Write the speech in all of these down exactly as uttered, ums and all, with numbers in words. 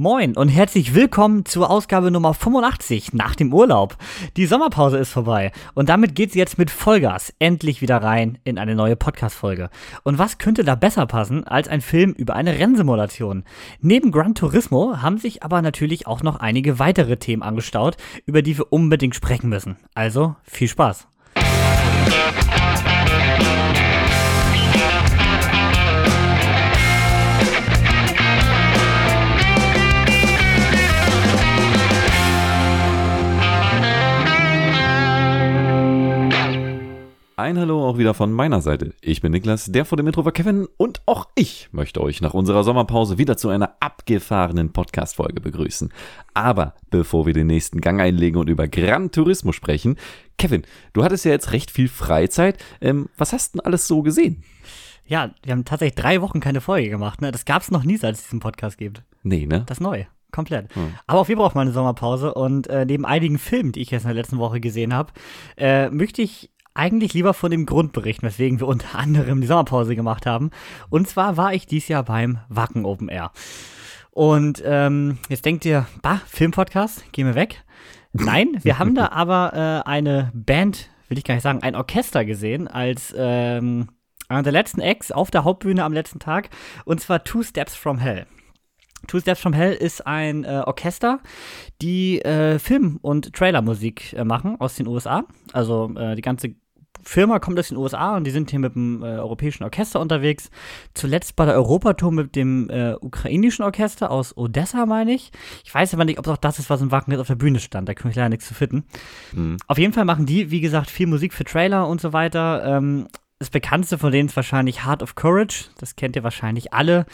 Moin und herzlich willkommen zur Ausgabe Nummer fünfundachtzig nach dem Urlaub. Die Sommerpause ist vorbei und damit geht's jetzt mit Vollgas endlich wieder rein in eine neue Podcast-Folge. Und was könnte da besser passen als ein Film über eine Rennsimulation? Neben Gran Turismo haben sich aber natürlich auch noch einige weitere Themen angestaut, über die wir unbedingt sprechen müssen. Also viel Spaß! Ein Hallo auch wieder von meiner Seite. Ich bin Niklas, der vor dem Intro war Kevin und auch ich möchte euch nach unserer Sommerpause wieder zu einer abgefahrenen Podcast-Folge begrüßen. Aber bevor wir den nächsten Gang einlegen und über Gran Turismo sprechen, Kevin, du hattest ja jetzt recht viel Freizeit. Ähm, was hast du denn alles so gesehen? Ja, wir haben tatsächlich drei Wochen keine Folge gemacht, ne? Das gab es noch nie, seit es diesen Podcast gibt. Nee, ne? Das ist neu. Komplett. Hm. Aber auch wir brauchen mal eine Sommerpause und äh, neben einigen Filmen, die ich jetzt in der letzten Woche gesehen habe, äh, möchte ich eigentlich lieber von dem Grund berichten, weswegen wir unter anderem die Sommerpause gemacht haben. Und zwar war ich dieses Jahr beim Wacken Open Air. Und ähm, jetzt denkt ihr, bah, Filmpodcast, gehen wir weg. Nein, wir haben da aber äh, eine Band, will ich gar nicht sagen, ein Orchester gesehen, als ähm, einer der letzten Acts auf der Hauptbühne am letzten Tag. Und zwar Two Steps from Hell. Two Steps from Hell ist ein äh, Orchester, die äh, Film- und Trailermusik äh, machen aus den U S A. Also äh, die ganze Firma kommt aus den U S A und die sind hier mit dem äh, europäischen Orchester unterwegs. Zuletzt bei der Europatour mit dem äh, ukrainischen Orchester aus Odessa, meine ich. Ich weiß aber nicht, ob es auch das ist, was im Wacken jetzt auf der Bühne stand. Da kann ich leider nichts zu finden. Mhm. Auf jeden Fall machen die, wie gesagt, viel Musik für Trailer und so weiter. Ähm, das bekannteste von denen ist wahrscheinlich Heart of Courage. Das kennt ihr wahrscheinlich alle.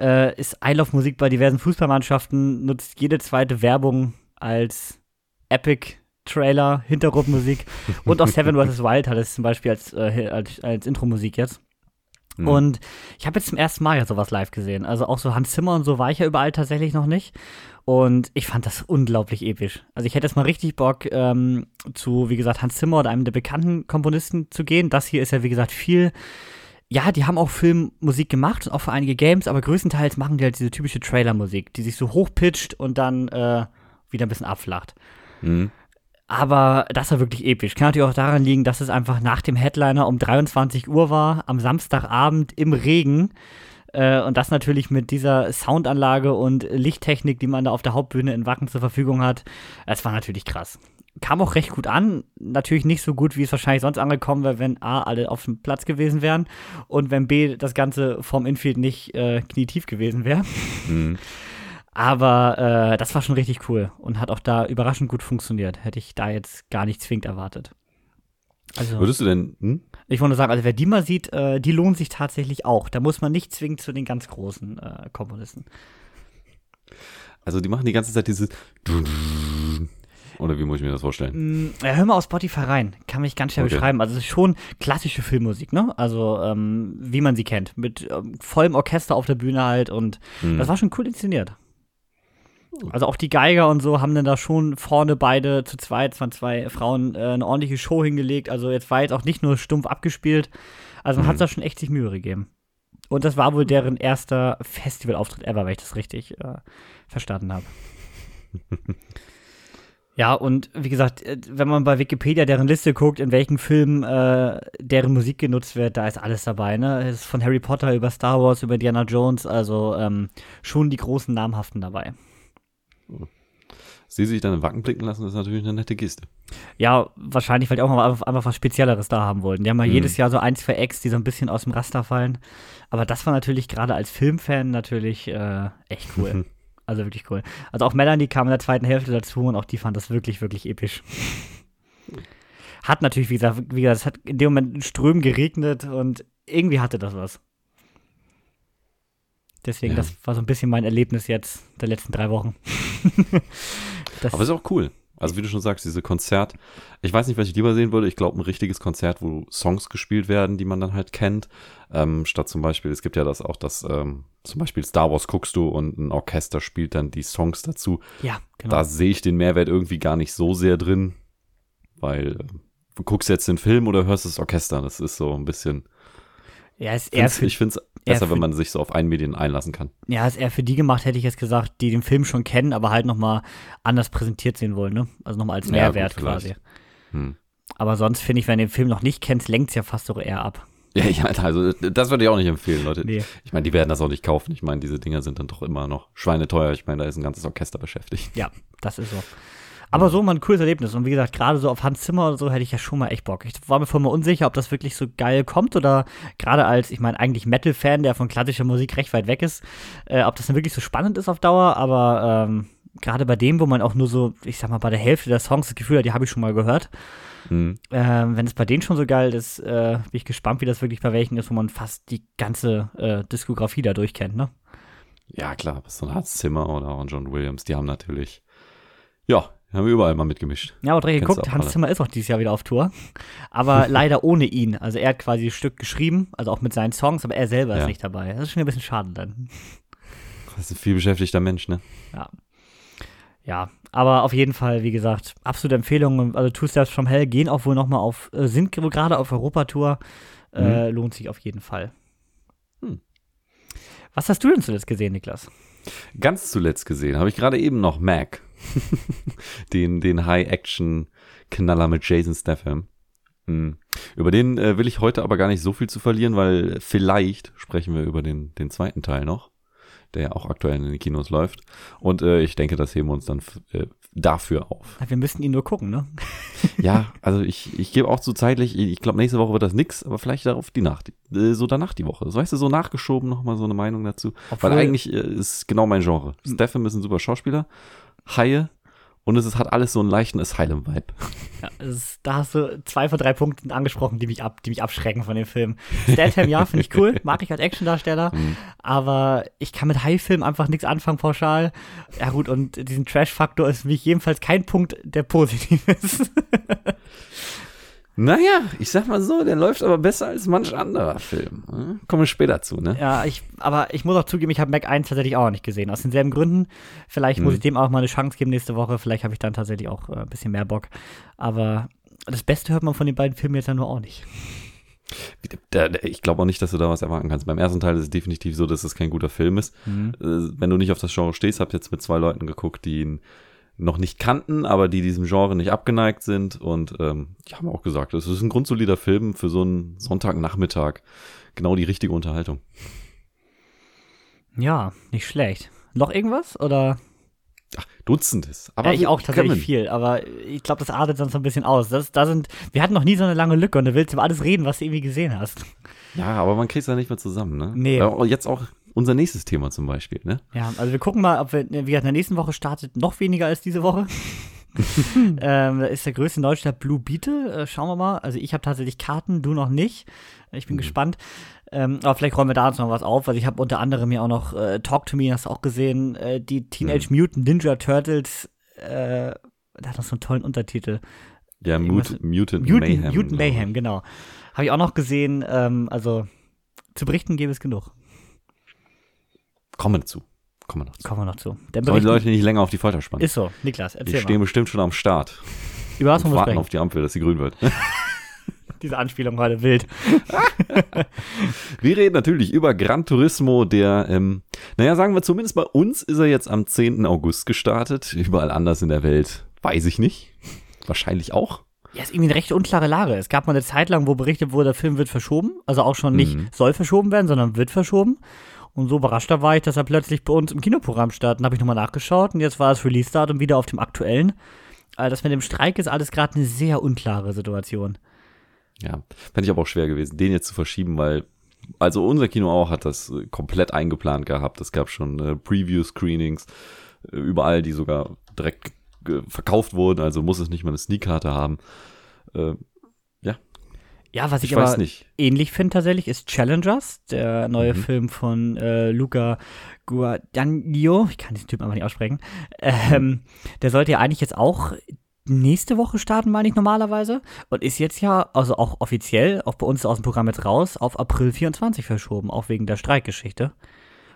Äh, ist I-Love-Musik bei diversen Fußballmannschaften. Nutzt jede zweite Werbung als Epic Trailer, Hintergrundmusik und auch Seven versus. Wild hat es zum Beispiel als, äh, als, als Intro-Musik jetzt. Mhm. Und ich habe jetzt zum ersten Mal ja sowas live gesehen. Also auch so Hans Zimmer und so war ich ja überall tatsächlich noch nicht. Und ich fand das unglaublich episch. Also ich hätte jetzt mal richtig Bock, ähm, zu, wie gesagt, Hans Zimmer oder einem der bekannten Komponisten zu gehen. Das hier ist ja, wie gesagt, viel. Ja, die haben auch Filmmusik gemacht und auch für einige Games, aber größtenteils machen die halt diese typische Trailer-Musik, die sich so hochpitcht und dann äh, wieder ein bisschen abflacht. Mhm. Aber das war wirklich episch. Kann natürlich auch daran liegen, dass es einfach nach dem Headliner um dreiundzwanzig Uhr war, am Samstagabend im Regen. Äh, und das natürlich mit dieser Soundanlage und Lichttechnik, die man da auf der Hauptbühne in Wacken zur Verfügung hat. Es war natürlich krass. Kam auch recht gut an. Natürlich nicht so gut, wie es wahrscheinlich sonst angekommen wäre, wenn A, alle auf dem Platz gewesen wären und wenn B, das Ganze vom Infield nicht äh, knietief gewesen wäre. Mhm. Aber äh, das war schon richtig cool und hat auch da überraschend gut funktioniert. Hätte ich da jetzt gar nicht zwingend erwartet. Also, würdest du denn? Hm? Ich wollte sagen, also wer die mal sieht, äh, die lohnt sich tatsächlich auch. Da muss man nicht zwingend zu den ganz großen äh, Komponisten. Also die machen die ganze Zeit dieses. Oder wie muss ich mir das vorstellen? Ja, hör mal auf Spotify rein. Kann mich ganz schnell okay. beschreiben. Also es ist schon klassische Filmmusik, ne? Also ähm, wie man sie kennt. Mit ähm, vollem Orchester auf der Bühne halt. Und hm. das war schon cool inszeniert. Also auch die Geiger und so haben dann da schon vorne beide zu zweit, es waren zwei Frauen, äh, eine ordentliche Show hingelegt. Also jetzt war jetzt auch nicht nur stumpf abgespielt. Also man mhm. hat da schon echt sich Mühe gegeben. Und das war wohl deren erster Festivalauftritt ever, wenn ich das richtig äh, verstanden habe. Ja, und wie gesagt, wenn man bei Wikipedia deren Liste guckt, in welchen Filmen äh, deren Musik genutzt wird, da ist alles dabei, ne? Es ist von Harry Potter über Star Wars, über Indiana Jones, also ähm, schon die großen Namhaften dabei. Sie sich dann in Wacken blicken lassen, das ist natürlich eine nette Geste. Ja, wahrscheinlich, weil die auch mal einfach was Spezielleres da haben wollten. Die haben ja mhm. jedes Jahr so ein, zwei Acts, die so ein bisschen aus dem Raster fallen. Aber das war natürlich gerade als Filmfan natürlich äh, echt cool. Also wirklich cool. Also auch Melanie kam in der zweiten Hälfte dazu und auch die fand das wirklich, wirklich episch. Hat natürlich, wie gesagt, wie gesagt, es hat in dem Moment in Strömen geregnet und irgendwie hatte das was. Deswegen, ja. Das war so ein bisschen mein Erlebnis jetzt der letzten drei Wochen. Aber ist auch cool. Also wie du schon sagst, diese Konzert. Ich weiß nicht, was ich lieber sehen würde. Ich glaube, ein richtiges Konzert, wo Songs gespielt werden, die man dann halt kennt. Ähm, statt zum Beispiel, es gibt ja das auch, dass ähm, zum Beispiel Star Wars guckst du und ein Orchester spielt dann die Songs dazu. Ja, genau. Da sehe ich den Mehrwert irgendwie gar nicht so sehr drin. Weil äh, du guckst jetzt den Film oder hörst das Orchester. Das ist so ein bisschen. Ja, ist eher für, ich finde es besser, wenn man sich so auf ein Medien einlassen kann. Ja, ist eher für die gemacht, hätte ich jetzt gesagt, die den Film schon kennen, aber halt nochmal anders präsentiert sehen wollen, ne? Also nochmal als Mehrwert ja, gut, quasi. Hm. Aber sonst finde ich, wenn du den Film noch nicht kennst, lenkt es ja fast doch eher ab. Ja, ja, also das würde ich auch nicht empfehlen, Leute. Nee. Ich meine, die werden das auch nicht kaufen. Ich meine, diese Dinger sind dann doch immer noch schweineteuer. Ich meine, da ist ein ganzes Orchester beschäftigt. Ja, das ist so. Aber so mal ein cooles Erlebnis. Und wie gesagt, gerade so auf Hans Zimmer oder so hätte ich ja schon mal echt Bock. Ich war mir vorher mal unsicher, ob das wirklich so geil kommt oder gerade als, ich meine, eigentlich Metal-Fan, der von klassischer Musik recht weit weg ist, äh, ob das dann wirklich so spannend ist auf Dauer. Aber ähm, gerade bei dem, wo man auch nur so, ich sag mal, bei der Hälfte der Songs das Gefühl hat, die habe ich schon mal gehört. Mhm. Ähm, wenn es bei denen schon so geil ist, äh, bin ich gespannt, wie das wirklich bei welchen ist, wo man fast die ganze äh, Diskografie da durchkennt, ne? Ja, klar. So ein Hans Zimmer oder auch ein John Williams, die haben natürlich, ja, haben wir überall mal mitgemischt. Ja, aber direkt geguckt, Hans Zimmer ist auch dieses Jahr wieder auf Tour. Aber leider ohne ihn. Also er hat quasi ein Stück geschrieben, also auch mit seinen Songs, aber er selber ja. ist nicht dabei. Das ist schon ein bisschen schade dann. Das ist ein vielbeschäftigter Mensch, ne? Ja. Ja, aber auf jeden Fall, wie gesagt, absolute Empfehlung. Also Two Steps from Hell gehen auch wohl nochmal auf, äh, sind gerade auf Europatour. Mhm. Äh, lohnt sich auf jeden Fall. Hm. Was hast du denn zuletzt gesehen, Niklas? Ganz zuletzt gesehen habe ich gerade eben noch Mac. den den High-Action-Knaller mit Jason Statham. Mhm. Über den äh, will ich heute aber gar nicht so viel zu verlieren, weil vielleicht sprechen wir über den, den zweiten Teil noch, der ja auch aktuell in den Kinos läuft. Und äh, ich denke, das heben wir uns dann f- äh, dafür auf. Wir müssen ihn nur gucken, ne? Ja, also ich, ich gebe auch zu zeitlich, ich glaube, nächste Woche wird das nix, aber vielleicht darauf die Nacht, äh, so danach die Woche. So, weißt du, so nachgeschoben nochmal so eine Meinung dazu. Obwohl, weil eigentlich äh, ist genau mein Genre. M- Statham ist ein super Schauspieler. Haie und es ist, hat alles so einen leichten Asylum-Vibe. Ja, ist, da hast du zwei von drei Punkten angesprochen, die mich, ab, die mich abschrecken von dem Film. Statham, ja, finde ich cool, mag ich als Actiondarsteller, mhm. aber ich kann mit Haie-Filmen einfach nichts anfangen pauschal. Ja gut, und diesen Trash-Faktor ist für mich jedenfalls kein Punkt, der positiv ist. Naja, ich sag mal so, der läuft aber besser als manch anderer Film. Hm? Kommen wir später zu, ne? Ja, ich, aber ich muss auch zugeben, ich habe Mac eins tatsächlich auch noch nicht gesehen. Aus denselben Gründen. Vielleicht hm. muss ich dem auch mal eine Chance geben nächste Woche. Vielleicht habe ich dann tatsächlich auch äh, ein bisschen mehr Bock. Aber das Beste hört man von den beiden Filmen jetzt ja nur auch nicht. Ich glaube auch nicht, dass du da was erwarten kannst. Beim ersten Teil ist es definitiv so, dass es kein guter Film ist. Hm. Äh, wenn du nicht auf das Genre stehst, hab jetzt mit zwei Leuten geguckt, die ihn noch nicht kannten, aber die diesem Genre nicht abgeneigt sind und ähm, die haben auch gesagt, es ist ein grundsolider Film für so einen Sonntagnachmittag. Genau die richtige Unterhaltung. Ja, nicht schlecht. Noch irgendwas oder? Ach, Dutzendes. Aber ja, ich auch tatsächlich können. viel, aber ich glaube, das artet sonst ein bisschen aus. Das, da sind, wir hatten noch nie so eine lange Lücke und du willst über alles reden, was du irgendwie gesehen hast. Ja, aber man kriegt es ja nicht mehr zusammen, ne? Nee. Jetzt auch unser nächstes Thema zum Beispiel, ne? Ja, also wir gucken mal, ob wir, wie gesagt, in der nächsten Woche startet noch weniger als diese Woche. ähm, da ist der größte in Deutschland Blue Beetle. Äh, schauen wir mal. Also ich habe tatsächlich Karten, du noch nicht. Ich bin mhm. gespannt. Ähm, aber vielleicht räumen wir da uns noch was auf, weil ich habe unter anderem ja auch noch äh, Talk to Me, hast du auch gesehen, äh, die Teenage mhm. Mutant Ninja Turtles. Äh, da hat noch so einen tollen Untertitel. Ja, Mut, Mutant, Mutant Mayhem. Mutant Mayhem, genau. Habe ich auch noch gesehen. Ähm, also zu berichten gäbe es genug. Kommen wir dazu. Kommen wir noch zu. Kommen wir noch zu. Sollen die Leute nicht länger auf die Folter spannen. Ist so, Niklas, erzähl mal. Die stehen bestimmt schon am Start. Über was wollen wir sprechen? Warten auf die Ampel, dass sie grün wird. Diese Anspielung gerade wild. Wir reden natürlich über Gran Turismo, der, ähm, naja, sagen wir zumindest bei uns ist er jetzt am zehnten August gestartet. Überall anders in der Welt weiß ich nicht. Wahrscheinlich auch. Ja, ist irgendwie eine recht unklare Lage. Es gab mal eine Zeit lang, wo berichtet wurde, der Film wird verschoben. Also auch schon nicht mhm. soll verschoben werden, sondern wird verschoben. Und so überrascht da war ich, dass er plötzlich bei uns im Kinoprogramm startet. Dann habe ich nochmal nachgeschaut und jetzt war das Release-Start und wieder auf dem aktuellen. Also das mit dem Streik ist alles gerade eine sehr unklare Situation. Ja, fände ich aber auch schwer gewesen, den jetzt zu verschieben, weil, also unser Kino auch hat das komplett eingeplant gehabt. Es gab schon äh, Preview-Screenings äh, überall, die sogar direkt äh, verkauft wurden. Also muss es nicht mal eine Sneak-Karte haben. Äh, Ja, was ich, ich aber ähnlich finde tatsächlich, ist Challengers, der neue mhm. Film von äh, Luca Guadagnino. Ich kann diesen Typen einfach nicht aussprechen. Ähm, der sollte ja eigentlich jetzt auch nächste Woche starten, meine ich normalerweise. Und ist jetzt ja, also auch offiziell, auch bei uns aus dem Programm jetzt raus, auf April vierundzwanzig verschoben, auch wegen der Streikgeschichte.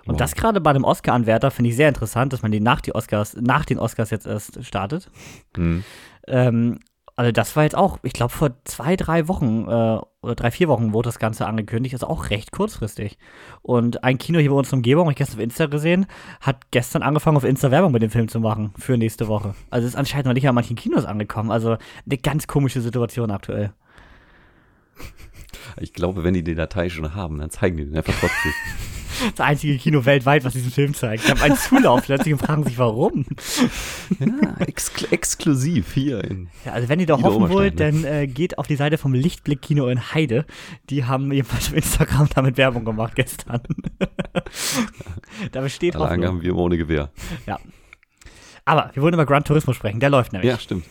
Und wow. das gerade bei dem Oscar-Anwärter finde ich sehr interessant, dass man den nach, die Oscars, nach den Oscars jetzt erst startet. Mhm. Ähm, Also das war jetzt auch, ich glaube vor zwei, drei Wochen äh, oder drei, vier Wochen wurde das Ganze angekündigt, ist auch recht kurzfristig. Und ein Kino hier bei uns in der Umgebung, habe ich gestern auf Insta gesehen, hat gestern angefangen auf Insta Werbung mit dem Film zu machen für nächste Woche. Also ist anscheinend noch nicht an manchen Kinos angekommen, also eine ganz komische Situation aktuell. Ich glaube, wenn die die Datei schon haben, dann zeigen die den einfach trotzdem. Das einzige Kino weltweit, was diesen Film zeigt. Ich habe einen Zulauf, plötzlich fragen sich, warum. Ja, exk- exklusiv hier in. Ja, also wenn ihr da hoffen wollt, ne? dann äh, geht auf die Seite vom Lichtblick Kino in Heide. Die haben jedenfalls auf Instagram damit Werbung gemacht gestern. Da besteht Hoffnung. Lange haben wir immer ohne Gewehr. Ja. Aber wir wollen über Gran Turismo sprechen, der läuft nämlich. Ja, stimmt.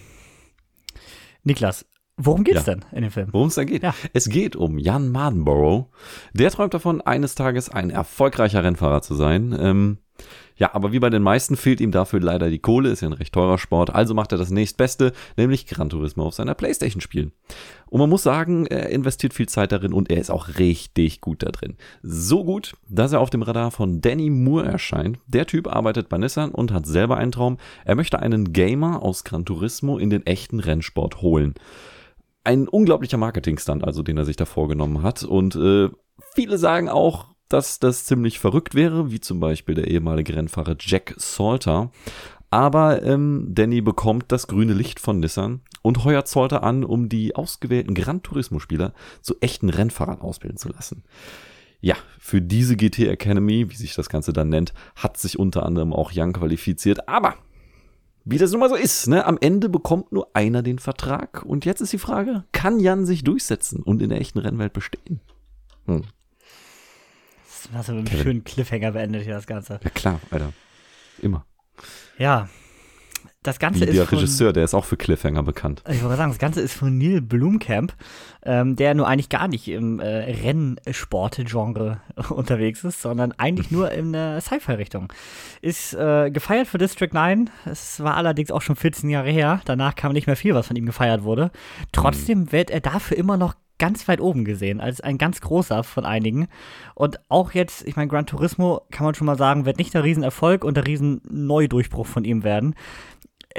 Niklas, worum geht's ja. denn in dem Film? Worum es dann geht? Ja. Es geht um Jann Mardenborough. Der träumt davon, eines Tages ein erfolgreicher Rennfahrer zu sein. Ähm, ja, aber wie bei den meisten fehlt ihm dafür leider die Kohle. Ist ja ein recht teurer Sport. Also macht er das nächstbeste, nämlich Gran Turismo auf seiner PlayStation spielen. Und man muss sagen, er investiert viel Zeit darin und er ist auch richtig gut da drin. So gut, dass er auf dem Radar von Danny Moore erscheint. Der Typ arbeitet bei Nissan und hat selber einen Traum. Er möchte einen Gamer aus Gran Turismo in den echten Rennsport holen. Ein unglaublicher Marketingstunt, also den er sich da vorgenommen hat. Und äh, viele sagen auch, dass das ziemlich verrückt wäre, wie zum Beispiel der ehemalige Rennfahrer Jack Salter. Aber ähm, Danny bekommt das grüne Licht von Nissan und heuert Salter an, um die ausgewählten Gran Turismo-Spieler zu echten Rennfahrern ausbilden zu lassen. Ja, für diese G T Academy, wie sich das Ganze dann nennt, hat sich unter anderem auch Young qualifiziert. Aber wie das nun mal so ist, ne? Am Ende bekommt nur einer den Vertrag. Und jetzt ist die Frage, kann Jann sich durchsetzen und in der echten Rennwelt bestehen? Hm. Das hast du mit einem Kevin. Schönen Cliffhanger beendet hier das Ganze. Ja klar, Alter. Immer. Ja. Das Ganze Wie ist der von, Regisseur, der ist auch für Cliffhanger bekannt. Ich wollte sagen, das Ganze ist von Neil Blomkamp, ähm, der nur eigentlich gar nicht im äh, Rennsport-Genre unterwegs ist, sondern eigentlich nur in der Sci-Fi-Richtung. Ist äh, gefeiert für District neun, es war allerdings auch schon vierzehn Jahre her, danach kam nicht mehr viel, was von ihm gefeiert wurde. Trotzdem mhm. wird er dafür immer noch ganz weit oben gesehen, als ein ganz großer von einigen. Und auch jetzt, ich meine, Gran Turismo, kann man schon mal sagen, wird nicht der Riesenerfolg und der Riesen-Neudurchbruch von ihm werden.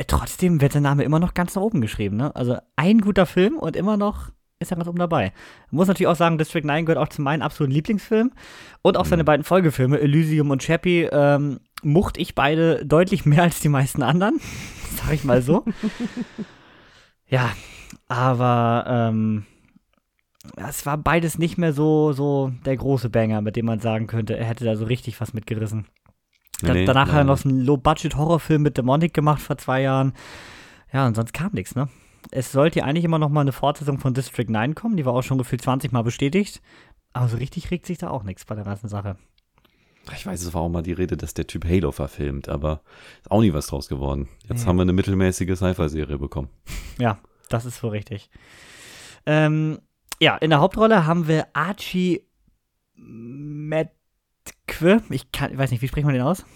Trotzdem wird der Name immer noch ganz nach oben geschrieben, ne? Also ein guter Film und immer noch ist er ganz oben dabei. Muss natürlich auch sagen, District neun gehört auch zu meinen absoluten Lieblingsfilmen und auch seine mhm. beiden Folgefilme, Elysium und Chappie, ähm, mochte ich beide deutlich mehr als die meisten anderen, sag ich mal so. Ja, aber ähm, es war beides nicht mehr so, so der große Banger, mit dem man sagen könnte, er hätte da so richtig was mitgerissen. Da, nee, danach nee, hat er noch einen Low-Budget-Horrorfilm mit Demonic gemacht vor zwei Jahren. Ja, und sonst kam nichts, ne? Es sollte ja eigentlich immer noch mal eine Fortsetzung von District neun kommen. Die war auch schon gefühlt zwanzig Mal bestätigt. Aber so richtig regt sich da auch nichts bei der ganzen Sache. Ich weiß, es war auch mal die Rede, dass der Typ Halo verfilmt. Aber ist auch nie was draus geworden. Jetzt ja. haben wir eine mittelmäßige Sci-Fi-Serie bekommen. Ja, das ist wohl richtig. Ähm, ja, in der Hauptrolle haben wir Archie Madekwe. Ich, kann, ich weiß nicht, wie spricht man den aus?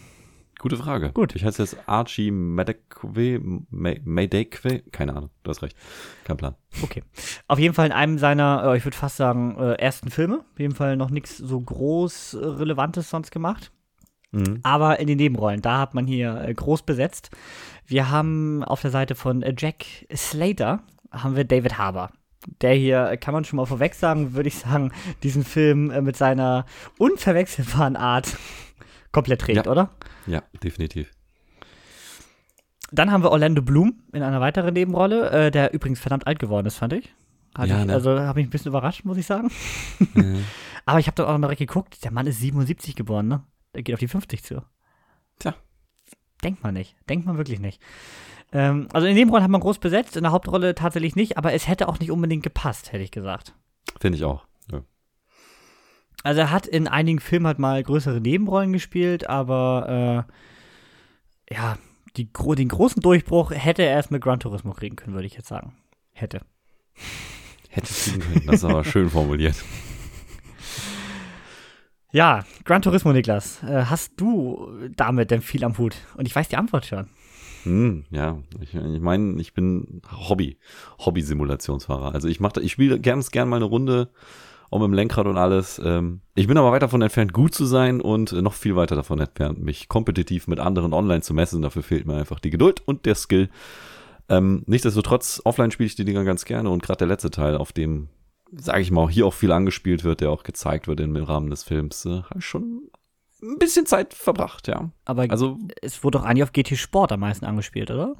Gute Frage. Gut. Ich heiße jetzt Archie Madekwe, Madekwe, keine Ahnung, du hast recht. Kein Plan. Okay. Auf jeden Fall in einem seiner, ich würde fast sagen, ersten Filme. Auf jeden Fall noch nichts so groß Relevantes sonst gemacht. Mhm. Aber in den Nebenrollen, da hat man hier groß besetzt. Wir haben auf der Seite von Jack Slater, haben wir David Harbour. Der hier, kann man schon mal vorweg sagen, würde ich sagen, diesen Film mit seiner unverwechselbaren Art komplett trägt, ja. oder? Ja, definitiv. Dann haben wir Orlando Bloom in einer weiteren Nebenrolle, der übrigens verdammt alt geworden ist, fand ich. Hat ja, ich ne? Also habe mich ein bisschen überrascht, muss ich sagen. Mhm. Aber ich habe dann auch mal direkt geguckt, der Mann ist siebenundsiebzig geboren, ne? Der geht auf die fünfzig zu. Tja. Denkt man nicht, denkt man wirklich nicht. Also in dem Rolle hat man groß besetzt, in der Hauptrolle tatsächlich nicht, aber es hätte auch nicht unbedingt gepasst, hätte ich gesagt. Finde ich auch, ja. Also er hat in einigen Filmen halt mal größere Nebenrollen gespielt, aber äh, ja, die, den großen Durchbruch hätte er erst mit Gran Turismo kriegen können, würde ich jetzt sagen. Hätte. Hätte kriegen können, das ist aber schön formuliert. Ja, Gran Turismo, Niklas, hast du damit denn viel am Hut? Und ich weiß die Antwort schon. Hm, ja, ich, ich meine, ich bin Hobby, Hobby-Simulationsfahrer. Also ich mache, ich spiele ganz gern mal eine Runde, auch mit dem Lenkrad und alles. Ich bin aber weit davon entfernt, gut zu sein und noch viel weiter davon entfernt, mich kompetitiv mit anderen online zu messen. Dafür fehlt mir einfach die Geduld und der Skill. Ähm, nichtsdestotrotz, offline spiele ich die Dinger ganz gerne und gerade der letzte Teil, auf dem, sage ich mal, hier auch viel angespielt wird, der auch gezeigt wird im Rahmen des Films, äh, habe ich schon ein bisschen Zeit verbracht, ja. Aber also, es wurde doch eigentlich auf G T Sport am meisten angespielt, oder?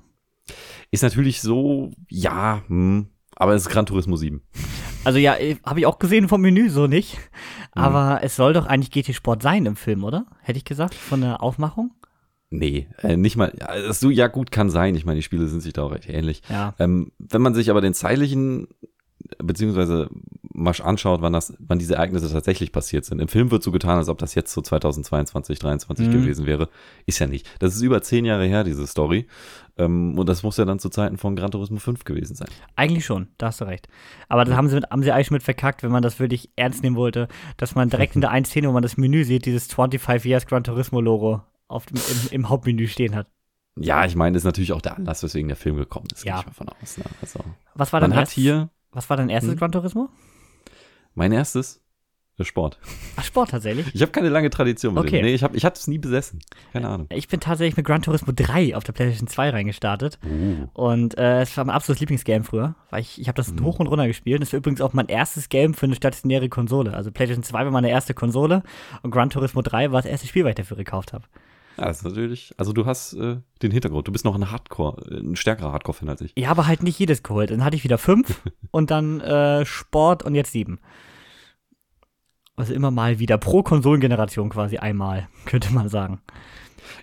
Ist natürlich so, ja, hm, aber es ist Gran Turismo sieben. Also ja, habe ich auch gesehen vom Menü, so nicht. Aber mhm. es soll doch eigentlich G T Sport sein im Film, oder? Hätte ich gesagt, von der Aufmachung? Nee, äh, nicht mal, also, ja gut, kann sein. Ich meine, die Spiele sind sich da auch recht ähnlich. Ja. Ähm, wenn man sich aber den zeitlichen, beziehungsweise mal anschaut, wann, das, wann diese Ereignisse tatsächlich passiert sind. Im Film wird so getan, als ob das jetzt so zweitausendzweiundzwanzig, dreiundzwanzig mhm. gewesen wäre. Ist ja nicht. Das ist über zehn Jahre her, diese Story. Ähm, und das muss ja dann zu Zeiten von Gran Turismo fünf gewesen sein. Eigentlich schon, da hast du recht. Aber da haben sie, mit, haben sie eigentlich mit verkackt, wenn man das wirklich ernst nehmen wollte, dass man direkt in der einen Szene, wo man das Menü sieht, dieses fünfundzwanzig Years Gran Turismo Logo auf dem, im, im Hauptmenü stehen hat. Ja, ich meine, das ist natürlich auch der Anlass, weswegen der Film gekommen ist. Ja. Gehe ich mal von aus. Ne? Also, was war dann man hat hier Was war dein erstes hm. Gran Turismo? Mein erstes? Der Sport. Ach, Sport tatsächlich? Ich habe keine lange Tradition mit okay. dem. Nee, ich habe ich es nie besessen. Keine Ahnung. Ich bin tatsächlich mit Gran Turismo drei auf der PlayStation zwei reingestartet. Uh. Und äh, es war mein absolutes Lieblingsgame früher. Weil ich, ich habe das hm. hoch und runter gespielt. Das war übrigens auch mein erstes Game für eine stationäre Konsole. Also PlayStation zwei war meine erste Konsole. Und Gran Turismo drei war das erste Spiel, was ich dafür gekauft habe. Ja, das ist natürlich, also du hast äh, den Hintergrund, du bist noch ein Hardcore, ein stärkerer Hardcore-Fan als ich. Ja, aber halt nicht jedes geholt. Dann hatte ich wieder fünf und dann äh, Sport und jetzt sieben. Also immer mal wieder pro Konsolengeneration quasi einmal, könnte man sagen.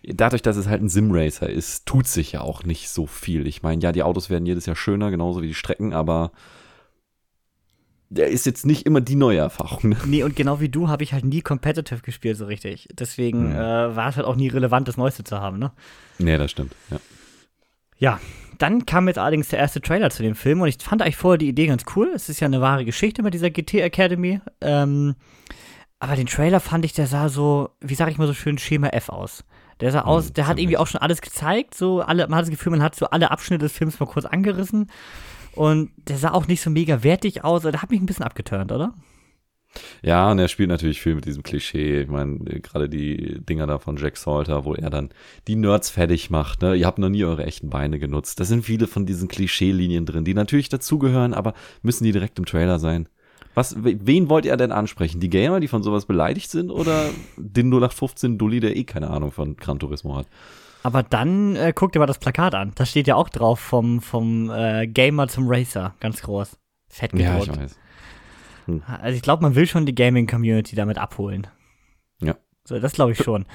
Dadurch, dass es halt ein Sim-Racer ist, tut sich ja auch nicht so viel. Ich meine, ja, die Autos werden jedes Jahr schöner, genauso wie die Strecken, aber der ist jetzt nicht immer die neue Erfahrung. Ne? Nee, und genau wie du habe ich halt nie competitive gespielt so richtig. Deswegen ja. äh, war es halt auch nie relevant, das Neueste zu haben, ne? Nee, das stimmt, ja. Ja, dann kam jetzt allerdings der erste Trailer zu dem Film und ich fand eigentlich vorher die Idee ganz cool. Es ist ja eine wahre Geschichte mit dieser G T Academy. Ähm, aber den Trailer fand ich, der sah so, wie sage ich mal so schön, Schema F aus. Der sah aus, der hat irgendwie auch schon alles gezeigt. So alle, man hat das Gefühl, man hat so alle Abschnitte des Films mal kurz angerissen. Und der sah auch nicht so mega wertig aus. Der hat mich ein bisschen abgeturnt, oder? Ja, und er spielt natürlich viel mit diesem Klischee. Ich meine, gerade die Dinger da von Jack Salter, wo er dann die Nerds fertig macht. Ne? Ihr habt noch nie eure echten Beine genutzt. Da sind viele von diesen Klischee-Linien drin, die natürlich dazugehören, aber müssen die direkt im Trailer sein. Was, wen wollt ihr denn ansprechen? Die Gamer, die von sowas beleidigt sind? Oder den null acht fünfzehn-Dulli, der eh keine Ahnung von Gran Turismo hat? Aber dann äh, guck dir mal das Plakat an. Da steht ja auch drauf vom, vom äh, Gamer zum Racer. Ganz groß. Fett gedruckt. Ja, ich weiß. Hm. Also ich glaube, man will schon die Gaming-Community damit abholen. Ja. So, das glaube ich schon.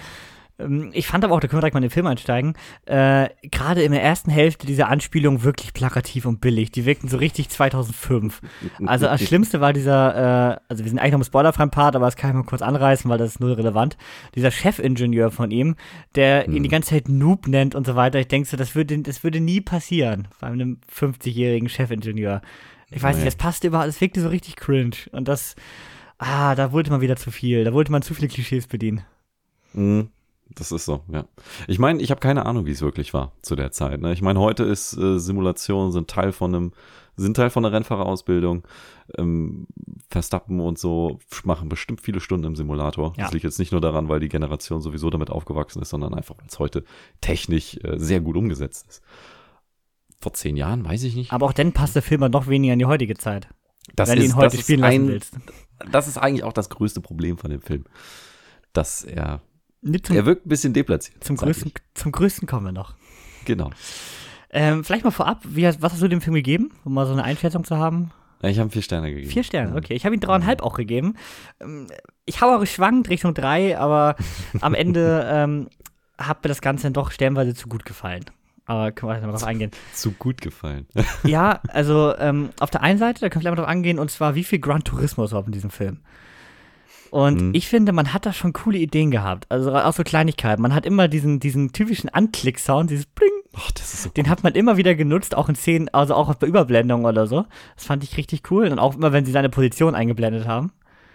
ähm, ich fand aber auch, da können wir direkt mal in den Film einsteigen, äh, gerade in der ersten Hälfte diese Anspielungen wirklich plakativ und billig. Die wirkten so richtig zweitausendfünf. Also das Schlimmste war dieser, äh, also wir sind eigentlich noch im spoilerfreien Part, aber das kann ich mal kurz anreißen, weil das ist null relevant. Dieser Chefingenieur von ihm, der mhm. ihn die ganze Zeit Noob nennt und so weiter. Ich denke so, das würde, das würde nie passieren bei einem fünfzigjährigen Chefingenieur. Ich weiß nicht, das passte überall, das wirkte so richtig cringe. Und das, ah, da wollte man wieder zu viel, da wollte man zu viele Klischees bedienen. Mhm. Das ist so, ja. Ich meine, ich habe keine Ahnung, wie es wirklich war zu der Zeit. Ne? Ich meine, heute ist äh, Simulationen sind Teil von einem, sind Teil von einer Rennfahrerausbildung. Ähm, Verstappen und so machen bestimmt viele Stunden im Simulator. Ja. Das liegt jetzt nicht nur daran, weil die Generation sowieso damit aufgewachsen ist, sondern einfach, weil es heute technisch äh, sehr gut umgesetzt ist. Vor zehn Jahren, weiß ich nicht. Aber auch dann passt der Film halt noch weniger in die heutige Zeit. Das wenn ist, du ihn heute spielen lassen ein, willst. Das ist eigentlich auch das größte Problem von dem Film. Dass er Zum, er wirkt ein bisschen deplatziert. Zum größten, zum größten kommen wir noch. Genau. Ähm, vielleicht mal vorab, wie, was hast du dem Film gegeben, um mal so eine Einschätzung zu haben? Ich habe vier Sterne gegeben. Vier Sterne, okay. Ich habe ihm dreieinhalb auch gegeben. Ich habe auch geschwankt Richtung drei, aber am Ende ähm, hat mir das Ganze dann doch stellenweise zu gut gefallen. Aber können wir noch drauf eingehen. Zu gut gefallen. Ja, also ähm, auf der einen Seite, da können wir gleich mal drauf angehen, und zwar, wie viel Gran Turismo ist überhaupt in diesem Film? Und mhm. ich finde, man hat da schon coole Ideen gehabt. Also auch so Kleinigkeiten. Man hat immer diesen, diesen typischen Anklick-Sound, dieses Bling. Oh, das ist so cool. Den hat man immer wieder genutzt, auch in Szenen, also auch bei Überblendungen oder so. Das fand ich richtig cool. Und auch immer, wenn sie seine Position eingeblendet haben.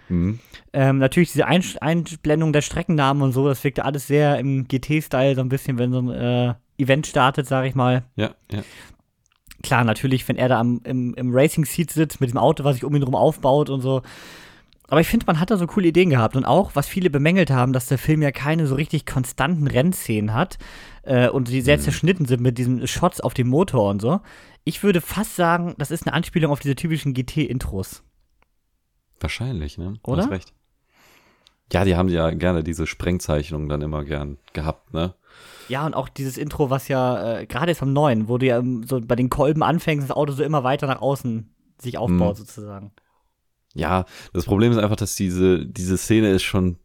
Mhm. Ähm, natürlich diese ein- Einblendung der Streckennamen und so, das wirkte alles sehr im G T-Style, so ein bisschen, wenn so ein äh, Event startet, sag ich mal. Ja, ja. Klar, natürlich, wenn er da am, im, im Racing-Seat sitzt, mit dem Auto, was sich um ihn rum aufbaut und so. Aber ich finde, man hat da so coole Ideen gehabt. Und auch, was viele bemängelt haben, dass der Film ja keine so richtig konstanten Rennszenen hat äh, und die sehr mhm. zerschnitten sind mit diesen Shots auf dem Motor und so. Ich würde fast sagen, das ist eine Anspielung auf diese typischen G T-Intros. Wahrscheinlich, ne? Oder? Du hast recht. Ja, die haben ja gerne diese Sprengzeichnungen dann immer gern gehabt, ne? Ja, und auch dieses Intro, was ja äh, gerade jetzt vom Neuen, wo du ja so bei den Kolben anfängst, das Auto so immer weiter nach außen sich aufbaut, mhm. sozusagen. Ja, das Problem ist einfach, dass diese, diese Szene ist schon,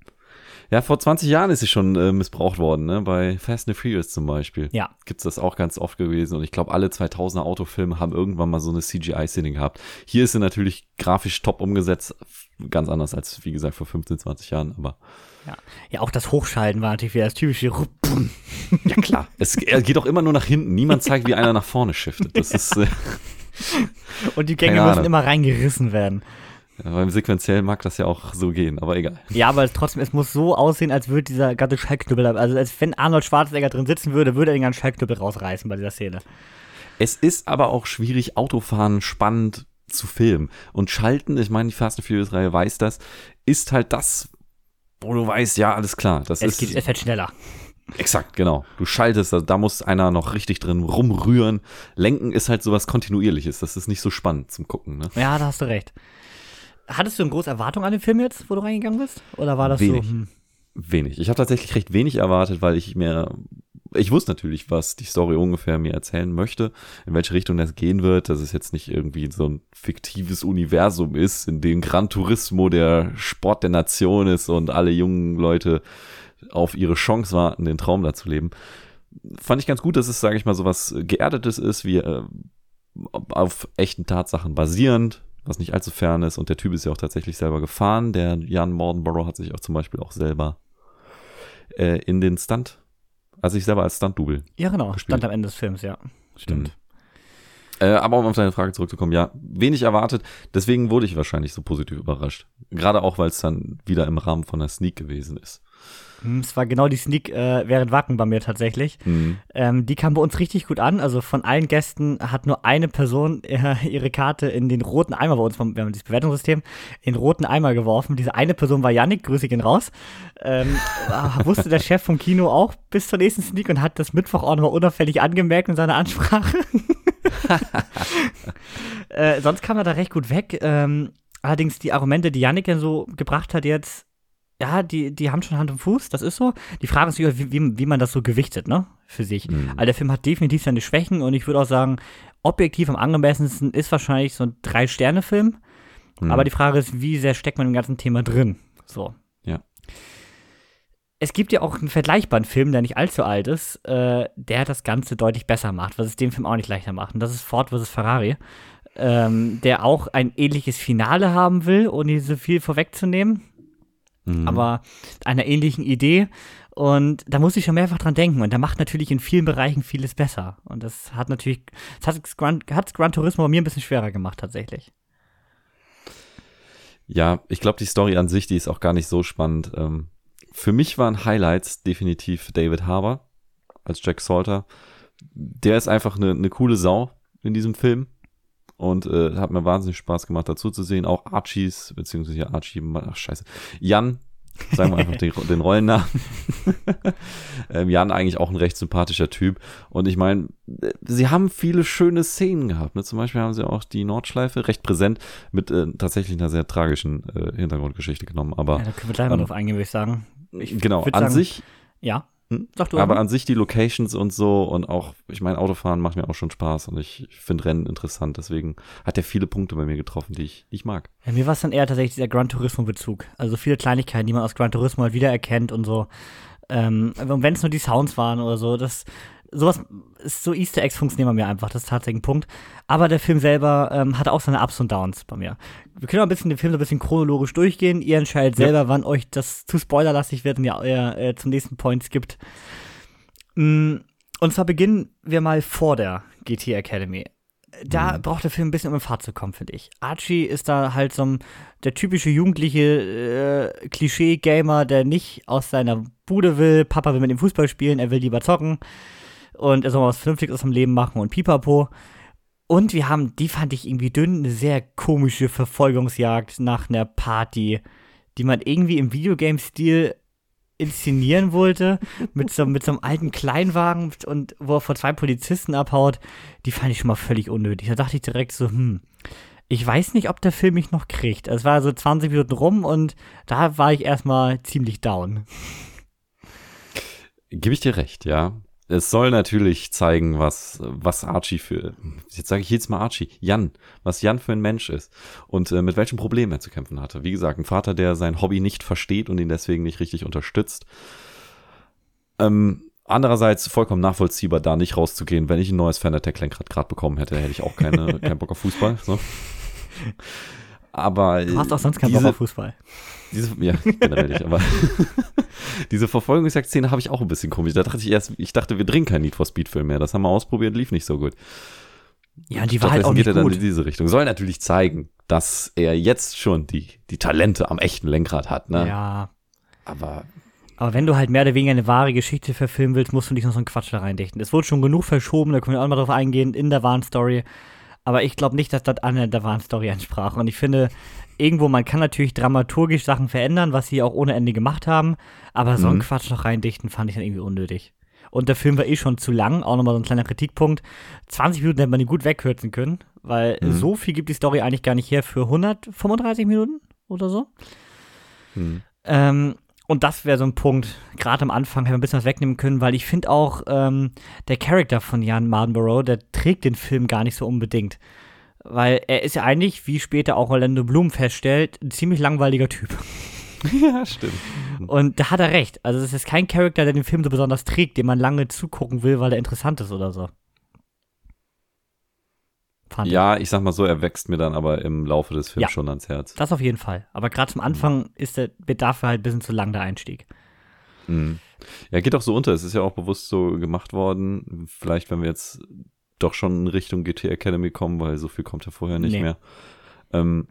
ja, vor zwanzig Jahren ist sie schon äh, missbraucht worden, ne? Bei Fast and Furious zum Beispiel. Ja. Gibt's das auch ganz oft gewesen. Und ich glaube, alle zweitausender Autofilme haben irgendwann mal so eine C G I-Szene gehabt. Hier ist sie natürlich grafisch top umgesetzt. Ganz anders als, wie gesagt, vor fünfzehn, zwanzig Jahren, aber. Ja, ja, auch das Hochschalten war natürlich wieder das typische. Ja, klar. Es geht auch immer nur nach hinten. Niemand zeigt, wie einer nach vorne shiftet. Das ist. Äh, Und die Gänge müssen immer reingerissen werden. Ja, beim Sequenziellen mag das ja auch so gehen, aber egal. Ja, aber es trotzdem, es muss so aussehen, als würde dieser ganze Schallknüppel, also als wenn Arnold Schwarzenegger drin sitzen würde, würde er den ganzen Schallknüppel rausreißen bei dieser Szene. Es ist aber auch schwierig, Autofahren spannend zu filmen. Und Schalten, ich meine, die Fast and Furious-Reihe weiß das, ist halt das, wo du weißt, ja, alles klar. Das es, ist, geht, es fährt schneller. Exakt, genau. Du schaltest, also da muss einer noch richtig drin rumrühren. Lenken ist halt sowas Kontinuierliches, das ist nicht so spannend zum Gucken, ne? Ja, da hast du recht. Hattest du eine große Erwartung an den Film jetzt, wo du reingegangen bist? Oder war das wenig, so? Hm. Wenig. Ich habe tatsächlich recht wenig erwartet, weil ich mir, ich wusste natürlich, was die Story ungefähr mir erzählen möchte, in welche Richtung das gehen wird, dass es jetzt nicht irgendwie so ein fiktives Universum ist, in dem Gran Turismo der Sport der Nation ist und alle jungen Leute auf ihre Chance warten, den Traum da zu leben. Fand ich ganz gut, dass es, sage ich mal, so was Geerdetes ist, wie äh, auf echten Tatsachen basierend, was nicht allzu fern ist. Und der Typ ist ja auch tatsächlich selber gefahren. Der Jann Mardenborough hat sich auch zum Beispiel auch selber äh, in den Stunt, also sich selber als Stunt-Double Ja, genau, gespielt. Stand am Ende des Films, ja. Stimmt. Mhm. Äh, aber um auf deine Frage zurückzukommen, ja, wenig erwartet. Deswegen wurde ich wahrscheinlich so positiv überrascht. Gerade auch, weil es dann wieder im Rahmen von der Sneak gewesen ist. Es war genau die Sneak äh, während Wacken bei mir tatsächlich. Mhm. Ähm, die kam bei uns richtig gut an. Also von allen Gästen hat nur eine Person äh, ihre Karte in den roten Eimer bei uns, wir haben dieses Bewertungssystem, in den roten Eimer geworfen. Diese eine Person war Yannick, Grüße gehen raus. Ähm, wusste der Chef vom Kino auch bis zur nächsten Sneak und hat das Mittwoch auch nochmal unauffällig angemerkt in seiner Ansprache. äh, sonst kam er da recht gut weg. Ähm, allerdings die Argumente, die Yannick dann so gebracht hat jetzt, ja, die, die haben schon Hand und Fuß, das ist so. Die Frage ist, wie, wie, wie man das so gewichtet, ne, für sich. Mhm. Also der Film hat definitiv seine Schwächen und ich würde auch sagen, objektiv am angemessensten ist wahrscheinlich so ein Drei-Sterne-Film. Mhm. Aber die Frage ist, wie sehr steckt man im ganzen Thema drin? So. Ja. Es gibt ja auch einen vergleichbaren Film, der nicht allzu alt ist, äh, der das Ganze deutlich besser macht, was es dem Film auch nicht leichter macht. Und das ist Ford versus. Ferrari, ähm, der auch ein ähnliches Finale haben will, ohne so viel vorwegzunehmen. Mhm. Aber mit einer ähnlichen Idee. Und da muss ich schon mehrfach dran denken. Und da macht natürlich in vielen Bereichen vieles besser. Und das hat natürlich, das hat Gran, hat's Gran Turismo bei mir ein bisschen schwerer gemacht, tatsächlich. Ja, ich glaube, die Story an sich, die ist auch gar nicht so spannend. Für mich waren Highlights definitiv David Harbour als Jack Salter. Der ist einfach eine, eine coole Sau in diesem Film. Und äh, hat mir wahnsinnig Spaß gemacht, dazu zu sehen. Auch Archies, beziehungsweise Archie, ach scheiße, Jann, sagen wir einfach den, den Rollennamen. ähm, Jann eigentlich auch ein recht sympathischer Typ. Und ich meine, sie haben viele schöne Szenen gehabt. Ne? Zum Beispiel haben sie auch die Nordschleife recht präsent mit äh, tatsächlich einer sehr tragischen äh, Hintergrundgeschichte genommen. Aber, ja, da können wir gleich mal ähm, drauf eingehen, würde ich sagen. Ich, genau, an sagen, sich. Ja. Hm? Sag du aber irgendwie. An sich die Locations und so und auch, ich meine, Autofahren macht mir auch schon Spaß und ich, ich finde Rennen interessant, deswegen hat er viele Punkte bei mir getroffen, die ich, die ich mag. Ja, mir war es dann eher tatsächlich dieser Gran Turismo-Bezug, also viele Kleinigkeiten, die man aus Gran Turismo halt wiedererkennt und so, ähm, und wenn es nur die Sounds waren oder so, das, sowas, ist so Easter Eggs funktionieren bei mir einfach, das ist tatsächlich ein Punkt, aber der Film selber ähm, hat auch seine Ups und Downs bei mir. Wir können auch ein bisschen den Film so ein bisschen chronologisch durchgehen, ihr entscheidet selber, ja, wann euch das zu spoilerlastig wird und ja, ihr äh, zum nächsten Point skippt. Mm, und zwar beginnen wir mal vor der G T Academy. Da mhm. braucht der Film ein bisschen, um in Fahrt zu kommen, finde ich. Archie ist da halt so ein, der typische jugendliche äh, Klischee-Gamer, der nicht aus seiner Bude will, Papa will mit dem Fußball spielen, er will lieber zocken. Und er soll mal was Vernünftiges aus dem Leben machen und pipapo. Und wir haben, die fand ich irgendwie dünn, eine sehr komische Verfolgungsjagd nach einer Party, die man irgendwie im Videogame-Stil inszenieren wollte, mit so, mit so einem alten Kleinwagen und wo er vor zwei Polizisten abhaut. Die fand ich schon mal völlig unnötig. Da dachte ich direkt so, hm, ich weiß nicht, ob der Film mich noch kriegt. Es war so zwanzig Minuten rum und da war ich erstmal ziemlich down. Gebe ich dir recht, ja. Es soll natürlich zeigen, was, was Archie für, jetzt sage ich jetzt mal Archie, Jann, was Jann für ein Mensch ist und äh, mit welchem Problem er zu kämpfen hatte. Wie gesagt, ein Vater, der sein Hobby nicht versteht und ihn deswegen nicht richtig unterstützt. Ähm, andererseits vollkommen nachvollziehbar, da nicht rauszugehen. Wenn ich ein neues Fanatec-Lenkrad gerade bekommen hätte, hätte ich auch keine, keinen Bock auf Fußball. So. Aber du hast auch sonst keinen Bock auf Fußball. Diese, ja, generell nicht, aber diese Verfolgungsjagd-Szene habe ich auch ein bisschen komisch. Da dachte ich erst, ich dachte, wir drehen keinen Need for Speed-Film mehr. Das haben wir ausprobiert, lief nicht so gut. Ja, und die war halt auch nicht gut. Dann in diese Richtung. Soll natürlich zeigen, dass er jetzt schon die, die Talente am echten Lenkrad hat, ne? Ja. Aber, aber wenn du halt mehr oder weniger eine wahre Geschichte verfilmen willst, musst du nicht noch so einen Quatsch da reindichten. Es wurde schon genug verschoben, da können wir auch mal drauf eingehen, in der wahren Story. Aber ich glaube nicht, dass das an der wahren Story entsprach. Und ich finde, irgendwo, man kann natürlich dramaturgisch Sachen verändern, was sie auch ohne Ende gemacht haben. Aber so einen mhm. Quatsch noch reindichten, fand ich dann irgendwie unnötig. Und der Film war eh schon zu lang. Auch nochmal so ein kleiner Kritikpunkt. zwanzig Minuten hätte man ihn gut wegkürzen können. Weil mhm. so viel gibt die Story eigentlich gar nicht her für hundertfünfunddreißig Minuten oder so. Mhm. Ähm, und das wäre so ein Punkt. Gerade am Anfang hätte man ein bisschen was wegnehmen können. Weil ich finde auch, ähm, der Charakter von Jann Mardenborough, der trägt den Film gar nicht so unbedingt. Weil er ist ja eigentlich, wie später auch Orlando Bloom feststellt, ein ziemlich langweiliger Typ. Ja, stimmt. Und da hat er recht. Also es ist kein Charakter, der den Film so besonders trägt, den man lange zugucken will, weil er interessant ist oder so. Fand ja, ich. ich sag mal so, er wächst mir dann aber im Laufe des Films ja, schon ans Herz. Das auf jeden Fall. Aber gerade zum Anfang mhm. ist der Bedarf halt ein bisschen zu lang, der Einstieg. Mhm. Ja, geht auch so unter. Es ist ja auch bewusst so gemacht worden. Vielleicht, wenn wir jetzt doch schon in Richtung G T Academy kommen, weil so viel kommt ja vorher nicht nee. mehr. Ähm,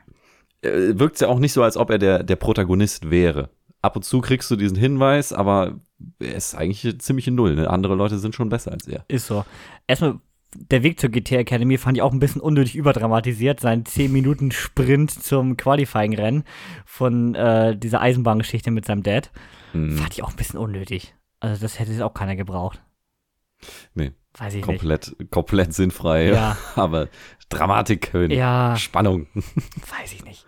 wirkt es ja auch nicht so, als ob er der, der Protagonist wäre. Ab und zu kriegst du diesen Hinweis, aber er ist eigentlich ziemlich in Null. Ne? Andere Leute sind schon besser als er. Ist so. Erstmal, der Weg zur G T Academy fand ich auch ein bisschen unnötig überdramatisiert. Sein zehn Minuten Sprint zum Qualifying-Rennen von äh, dieser Eisenbahngeschichte mit seinem Dad. Mhm. Fand ich auch ein bisschen unnötig. Also das hätte jetzt auch keiner gebraucht. Nee. Weiß ich komplett, nicht. Komplett sinnfrei, ja. Aber Dramatik, ja. Spannung. Weiß ich nicht.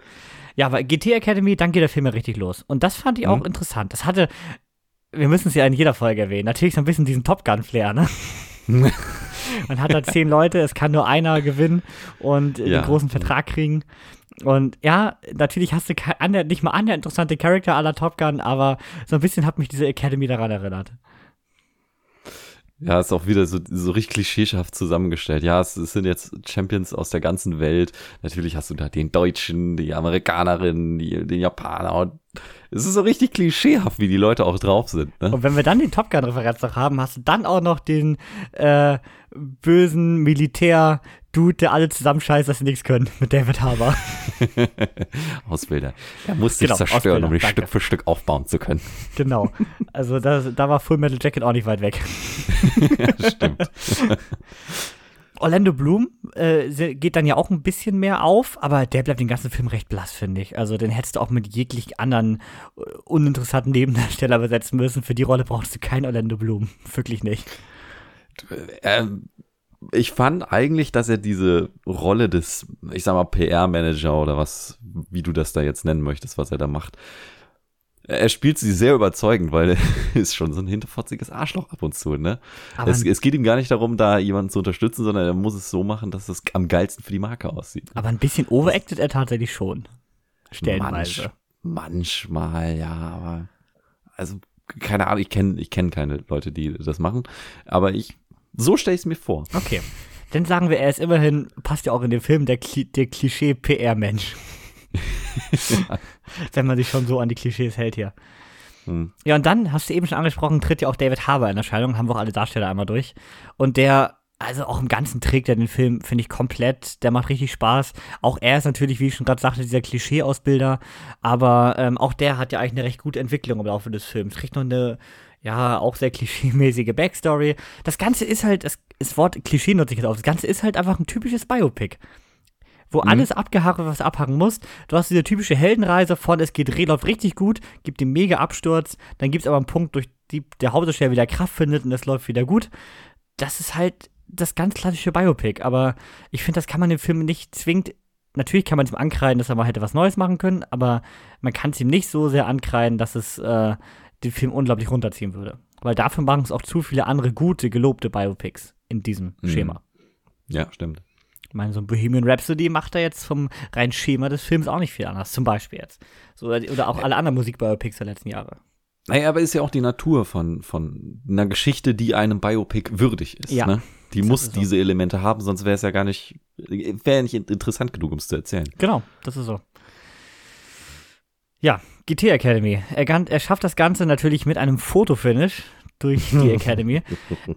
Ja, aber G T Academy, dann geht der Film ja richtig los. Und das fand ich mhm. auch interessant. Das hatte, wir müssen es ja in jeder Folge erwähnen, natürlich so ein bisschen diesen Top Gun-Flair, ne? Man hat da zehn Leute, es kann nur einer gewinnen und ja. den großen Vertrag kriegen. Und ja, natürlich hast du keine, nicht mal andere interessante Charakter à la Top Gun, aber so ein bisschen hat mich diese Academy daran erinnert. Ja, ist auch wieder so, so richtig klischeehaft zusammengestellt. Ja, es, es sind jetzt Champions aus der ganzen Welt. Natürlich hast du da den Deutschen, die Amerikanerin, die, den Japaner. Und es ist so richtig klischeehaft, wie die Leute auch drauf sind. Ne? Und wenn wir dann den Top Gun-Referenz noch haben, hast du dann auch noch den äh, bösen Militär-Dude, der alle zusammenscheißt, dass sie nichts können, mit David Harbour. Ausbilder. Er musste genau, sich zerstören, um dich Stück für Stück aufbauen zu können. Genau. Also das, da war Full Metal Jacket auch nicht weit weg. Ja, stimmt. Orlando Bloom äh, geht dann ja auch ein bisschen mehr auf, aber der bleibt den ganzen Film recht blass, finde ich. Also den hättest du auch mit jeglichen anderen äh, uninteressanten Nebendarsteller besetzen müssen. Für die Rolle brauchst du keinen Orlando Bloom. Wirklich nicht. Ähm, ich fand eigentlich, dass er diese Rolle des, ich sag mal, P R-Manager oder was, wie du das da jetzt nennen möchtest, was er da macht, er spielt sie sehr überzeugend, weil er ist schon so ein hinterfotziges Arschloch ab und zu, ne? Es, es geht ihm gar nicht darum, da jemanden zu unterstützen, sondern er muss es so machen, dass es am geilsten für die Marke aussieht. Aber ein bisschen overacted er tatsächlich schon. Stellenweise. Manch, manchmal, ja, aber also, keine Ahnung, ich kenne ich kenn keine Leute, die das machen, aber ich, so stelle ich es mir vor. Okay, dann sagen wir, er ist immerhin, passt ja auch in den Film, der, Kli- der Klischee-P R-Mensch. Ja. Wenn man sich schon so an die Klischees hält hier. Hm. Ja, und dann, hast du eben schon angesprochen, tritt ja auch David Harbour in Erscheinung, haben wir auch alle Darsteller einmal durch. Und der, also auch im Ganzen trägt er den Film, finde ich, komplett. Der macht richtig Spaß. Auch er ist natürlich, wie ich schon gerade sagte, dieser Klischee-Ausbilder. Aber ähm, auch der hat ja eigentlich eine recht gute Entwicklung im Laufe des Films. Kriegt noch eine, ja, auch sehr klischeemäßige Backstory. Das Ganze ist halt, das, das Wort Klischee nutze ich jetzt auf, das Ganze ist halt einfach ein typisches Biopic. Wo mhm. alles abgehakt wird, was du abhaken musst. Du hast diese typische Heldenreise von, es geht, läuft richtig gut, gibt den mega Absturz, dann gibt es aber einen Punkt, durch die der Hauptdarsteller wieder Kraft findet und es läuft wieder gut. Das ist halt das ganz klassische Biopic, aber ich finde, das kann man dem Film nicht zwingend, natürlich kann man es ihm ankreiden, dass er mal hätte was Neues machen können, aber man kann es ihm nicht so sehr ankreiden, dass es äh, den Film unglaublich runterziehen würde. Weil dafür machen es auch zu viele andere gute, gelobte Biopics in diesem mhm. Schema. Ja, stimmt. Ich meine, so ein Bohemian Rhapsody macht da jetzt vom reinen Schema des Films auch nicht viel anders, zum Beispiel jetzt. So, oder auch alle anderen Musikbiopics der letzten Jahre. Naja, aber ist ja auch die Natur von, von einer Geschichte, die einem Biopic würdig ist. Ja, ne? Die muss so diese Elemente haben, sonst wäre es ja gar nicht, wäre nicht interessant genug, um es zu erzählen. Genau, das ist so. Ja, G T Academy. Er, er schafft das Ganze natürlich mit einem Fotofinish durch die Academy.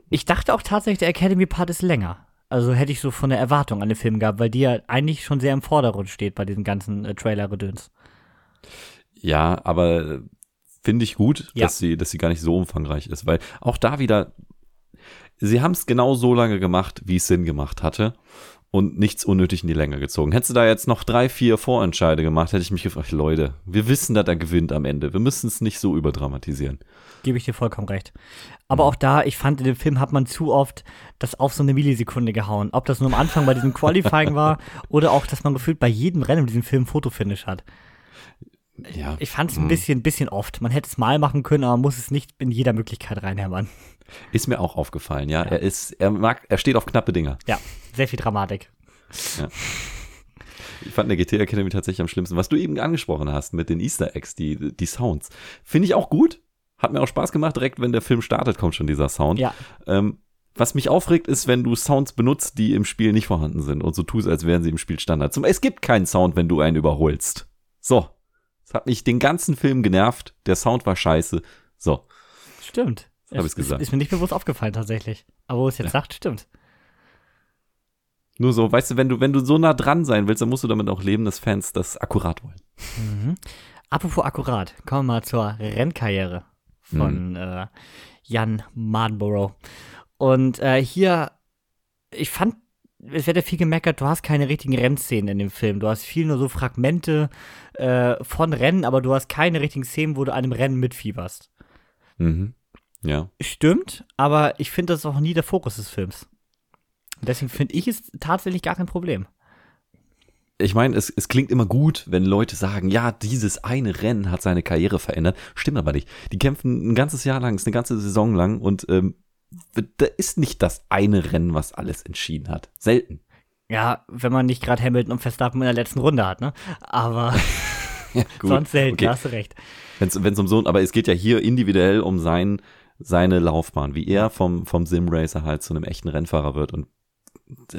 Ich dachte auch tatsächlich, der Academy-Part ist länger. Also hätte ich so von der Erwartung an den Film gehabt, weil die ja eigentlich schon sehr im Vordergrund steht bei diesem ganzen äh, Trailer-Gedöns. Ja, aber finde ich gut, ja. dass sie, dass sie gar nicht so umfangreich ist, weil auch da wieder, sie haben es genau so lange gemacht, wie es Sinn gemacht hatte und nichts unnötig in die Länge gezogen. Hättest du da jetzt noch drei, vier Vorentscheide gemacht, hätte ich mich gefragt, Leute, wir wissen, dass er gewinnt am Ende, wir müssen es nicht so überdramatisieren. Gebe ich dir vollkommen recht. Aber auch da, ich fand, in dem Film hat man zu oft das auf so eine Millisekunde gehauen. Ob das nur am Anfang bei diesem Qualifying war oder auch, dass man gefühlt bei jedem Rennen in diesem Film ein Fotofinish hat. Ja. Ich fand es ein bisschen, bisschen oft. Man hätte es mal machen können, aber man muss es nicht in jeder Möglichkeit reinhämmern. Ist mir auch aufgefallen, ja. ja. Er ist, er mag, er steht auf knappe Dinger. Ja, sehr viel Dramatik. Ja. Ich fand in der G T Academy tatsächlich am schlimmsten. Was du eben angesprochen hast mit den Easter Eggs, die, die Sounds, finde ich auch gut. Hat mir auch Spaß gemacht, direkt wenn der Film startet, kommt schon dieser Sound. Ja. Ähm, was mich aufregt, ist, wenn du Sounds benutzt, die im Spiel nicht vorhanden sind und so tust, als wären sie im Spiel Standard. Zum, es gibt keinen Sound, wenn du einen überholst. So. Das hat mich den ganzen Film genervt. Der Sound war scheiße. So. Stimmt. Habe ich gesagt. Ist mir nicht bewusst aufgefallen tatsächlich. Aber wo es jetzt ja. sagt, stimmt. Nur so, weißt du, wenn du, wenn du so nah dran sein willst, dann musst du damit auch leben, dass Fans das akkurat wollen. Mhm. Apropos akkurat, kommen wir mal zur Rennkarriere von mhm. äh, Jann Mardenborough. Und äh, hier, ich fand, es wird ja viel gemeckert, du hast keine richtigen Rennszenen in dem Film. Du hast viel nur so Fragmente äh, von Rennen, aber du hast keine richtigen Szenen, wo du einem Rennen mitfieberst. Mhm. Ja. Stimmt, aber ich finde, das ist auch nie der Fokus des Films. Deswegen finde ich es tatsächlich gar kein Problem. Ich meine, es, es klingt immer gut, wenn Leute sagen, ja, dieses eine Rennen hat seine Karriere verändert. Stimmt aber nicht. Die kämpfen ein ganzes Jahr lang, ist eine ganze Saison lang und ähm, da ist nicht das eine Rennen, was alles entschieden hat. Selten. Ja, wenn man nicht gerade Hamilton und Verstappen in der letzten Runde hat, ne? Aber ja, gut. Sonst selten, okay. Da hast du recht. Wenn's, wenn's um so, aber es geht ja hier individuell um seinen, seine Laufbahn, wie er vom, vom Sim-Racer halt zu einem echten Rennfahrer wird und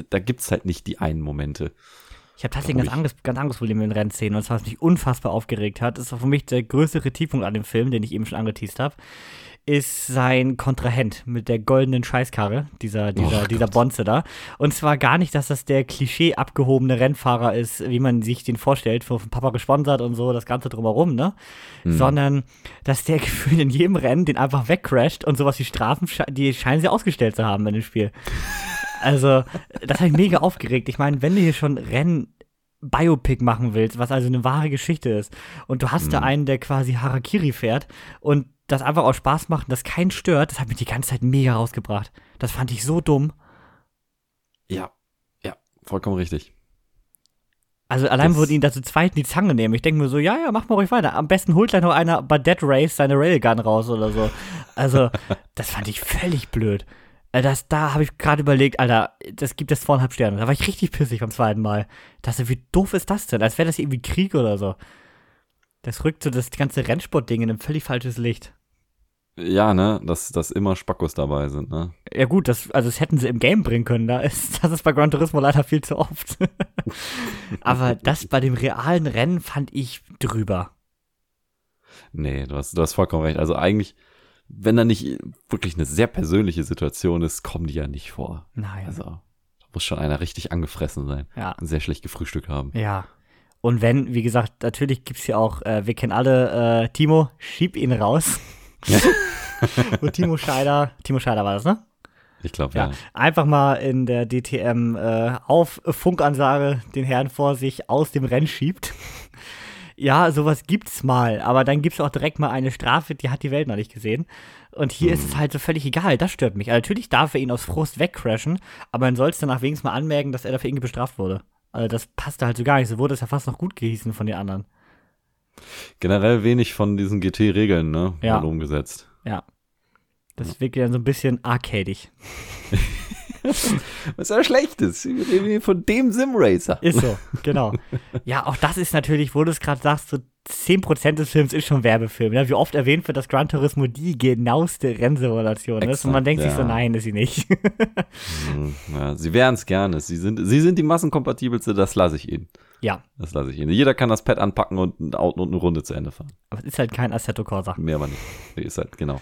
da gibt's halt nicht die einen Momente. Ich habe tatsächlich ein ganz anderes, ganz anderes Problem mit den Rennszenen. Und zwar, was mich unfassbar aufgeregt hat, ist auch für mich der größte Kritikpunkt an dem Film, den ich eben schon angeteased habe, ist sein Kontrahent mit der goldenen Scheißkarre, dieser, dieser, oh, dieser Bonze da. Und zwar gar nicht, dass das der klischee-abgehobene Rennfahrer ist, wie man sich den vorstellt, von Papa gesponsert und so, das Ganze drumherum, ne? Mhm. Sondern, dass der gefühlt in jedem Rennen den einfach wegcrasht und sowas wie Strafen, die scheinen sie ausgestellt zu haben in dem Spiel. Also, das hat mich mega aufgeregt. Ich meine, wenn du hier schon Renn-Biopic machen willst, was also eine wahre Geschichte ist, und du hast mhm. da einen, der quasi Harakiri fährt und das einfach auch Spaß macht und das keinen stört, das hat mich die ganze Zeit mega rausgebracht. Das fand ich so dumm. Ja, ja, vollkommen richtig. Also allein das wurden ihn dazu zweit in die Zange nehmen. Ich denke mir so, ja, ja, mach mal ruhig weiter. Am besten holt gleich noch einer bei Dead Race seine Railgun raus oder so. Also, das fand ich völlig blöd. Das, da habe ich gerade überlegt, Alter, das gibt es zweieinhalb Sterne. Da war ich richtig pissig beim zweiten Mal. Dachte, wie doof ist das denn? Als wäre das irgendwie Krieg oder so. Das rückt so das ganze Rennsportding in ein völlig falsches Licht. Ja, ne, dass, dass immer Spackos dabei sind, ne? Ja gut, das, also das hätten sie im Game bringen können. Da ist, das ist bei Gran Turismo leider viel zu oft. Aber das bei dem realen Rennen fand ich drüber. Nee, du hast, du hast vollkommen recht. Also eigentlich, wenn da nicht wirklich eine sehr persönliche Situation ist, kommen die ja nicht vor. Nein. Also, da muss schon einer richtig angefressen sein. Ja. Und sehr schlecht gefrühstückt haben. Ja. Und wenn, wie gesagt, natürlich gibt's hier auch, äh, wir kennen alle, äh, Timo, schieb ihn raus. Und Timo Scheider, Timo Scheider war das, ne? Ich glaube, ja. ja. Einfach mal in der D T M äh, auf Funkansage den Herrn vor sich aus dem Rennen schiebt. Ja, sowas gibt's mal, aber dann gibt's auch direkt mal eine Strafe, die hat die Welt noch nicht gesehen. Und hier hm. ist es halt so völlig egal, das stört mich. Also natürlich darf er ihn aus Frust wegcrashen, aber man sollte danach wenigstens mal anmerken, dass er dafür irgendwie bestraft wurde. Also das passte halt so gar nicht, so wurde es ja fast noch gut gehießen von den anderen. Generell wenig von diesen G T-Regeln, ne? Ja. Mal umgesetzt. Ja. Das wirkt dann so ein bisschen arcadig. Was ja schlecht ist. Wir reden hier von dem Simracer. Ist so, genau. Ja, auch das ist natürlich, wo du es gerade sagst, so zehn Prozent des Films ist schon Werbefilm. Ne? Wie oft erwähnt wird, dass Gran Turismo die genaueste Rennsimulation ist. Und man denkt ja. sich so, nein, ist sie nicht. Ja, sie wären es gerne. Sie sind, sie sind die massenkompatibelste, das lasse ich ihnen. Ja. Das lasse ich ihnen. Jeder kann das Pad anpacken und, und eine Runde zu Ende fahren. Aber es ist halt kein Assetto Corsa. Mehr aber nicht. Ist halt, genau.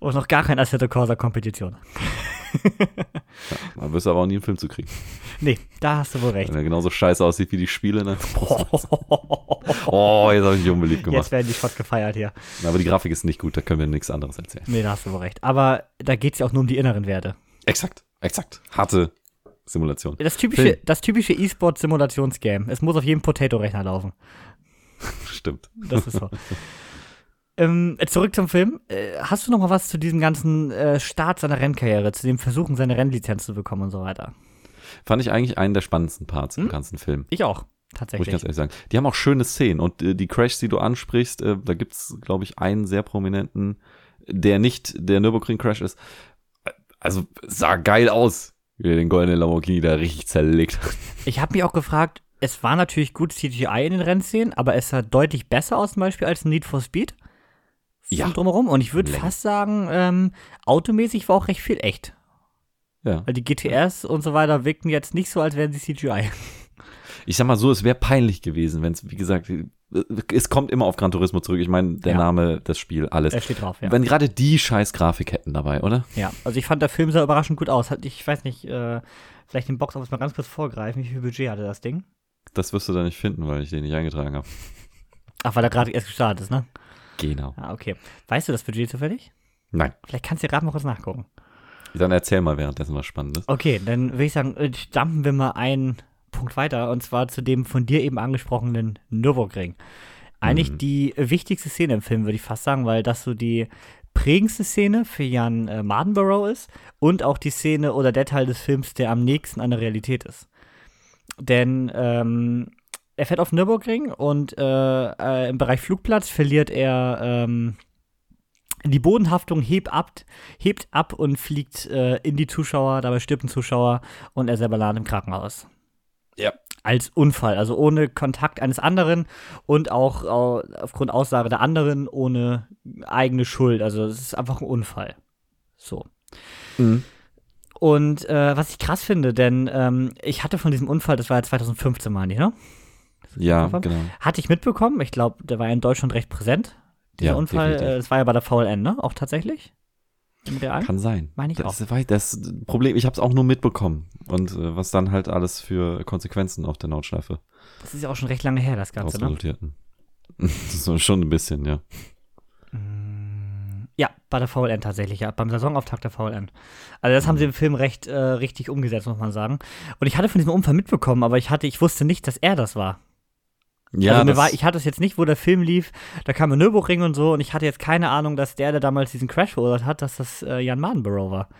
Und noch gar kein Assetto Corsa-Kompetition. Ja, man wirst aber auch nie einen Film zu kriegen. Nee, da hast du wohl recht. Wenn er genauso scheiße aussieht wie die Spiele, ne? Oh, jetzt habe ich mich unbeliebt gemacht. Jetzt werden die Shots gefeiert hier. Aber die Grafik ist nicht gut, da können wir nichts anderes erzählen. Nee, da hast du wohl recht. Aber da geht es ja auch nur um die inneren Werte. Exakt, exakt. Harte Simulation. Das typische, das typische E-Sport-Simulations-Game. Es muss auf jedem Potato-Rechner laufen. Stimmt. Das ist so. Ähm, zurück zum Film. Äh, hast du noch mal was zu diesem ganzen äh, Start seiner Rennkarriere, zu dem Versuchen, seine Rennlizenz zu bekommen und so weiter? Fand ich eigentlich einen der spannendsten Parts hm? im ganzen Film. Ich auch, tatsächlich. Muss ich ganz ehrlich sagen. Die haben auch schöne Szenen und äh, die Crashs, die du ansprichst, äh, da gibt's, glaube ich, einen sehr prominenten, der nicht der Nürburgring-Crash ist. Also sah geil aus, wie er den goldenen Lamborghini da richtig zerlegt hat. Ich habe mich auch gefragt, es war natürlich gut C G I in den Rennszenen, aber es sah deutlich besser aus zum Beispiel als Need for Speed. Ja. Drumherum. Und ich würde fast sagen, ähm, automäßig war auch recht viel echt. Ja. Weil die G T Rs und so weiter wirkten jetzt nicht so, als wären sie C G I. Ich sag mal so, es wäre peinlich gewesen, wenn es, wie gesagt, es kommt immer auf Gran Turismo zurück. Ich meine, der ja. Name, das Spiel, alles. Er steht drauf, ja. Wenn gerade die scheiß Grafik hätten dabei, oder? Ja, also ich fand, der Film sah überraschend gut aus. Ich weiß nicht, äh, vielleicht den Box-Office mal ganz kurz vorgreifen. Wie viel Budget hatte das Ding? Das wirst du da nicht finden, weil ich den nicht eingetragen habe. Ach, weil er gerade erst gestartet ist, ne? Genau. Ah, okay. Weißt du das Budget zufällig? Nein. Vielleicht kannst du ja gerade mal kurz nachgucken. Dann erzähl mal währenddessen was Spannendes. Okay, dann würde ich sagen, stampfen wir mal einen Punkt weiter, und zwar zu dem von dir eben angesprochenen Nürburgring. Eigentlich mhm. die wichtigste Szene im Film, würde ich fast sagen, weil das so die prägendste Szene für Jann äh, Mardenborough ist und auch die Szene oder der Teil des Films, der am nächsten an der Realität ist. Denn, ähm, er fährt auf Nürburgring und äh, äh, im Bereich Flugplatz verliert er ähm, die Bodenhaftung, hebt ab, hebt ab und fliegt äh, in die Zuschauer. Dabei stirbt ein Zuschauer und er selber landet im Krankenhaus. Ja. Als Unfall, also ohne Kontakt eines anderen und auch au- aufgrund Aussage der anderen ohne eigene Schuld. Also es ist einfach ein Unfall. So. Mhm. Und äh, was ich krass finde, denn ähm, ich hatte von diesem Unfall, das war ja zwanzig fünfzehn, meine ich, ne? Ja, genau. Hatte ich mitbekommen. Ich glaube, der war ja in Deutschland recht präsent, dieser ja, Unfall. Definitiv. Das war ja bei der V L N, ne? Auch tatsächlich? Im Real? Kann sein. Meine ich das auch. Ist, das Problem, ich habe es auch nur mitbekommen. Und äh, was dann halt alles für Konsequenzen auf der Nordschleife. Das ist ja auch schon recht lange her, das Ganze, ne? So, schon ein bisschen, ja. Ja, bei der V L N tatsächlich, ja. Beim Saisonauftakt der V L N. Also das haben sie im Film recht äh, richtig umgesetzt, muss man sagen. Und ich hatte von diesem Unfall mitbekommen, aber ich hatte, ich wusste nicht, dass er das war. Ja, also mir war, ich hatte es jetzt nicht, wo der Film lief, da kam ein Nürburgring und so, und ich hatte jetzt keine Ahnung, dass der, der damals diesen Crash verursacht hat, dass das äh, Jann Mardenborough war.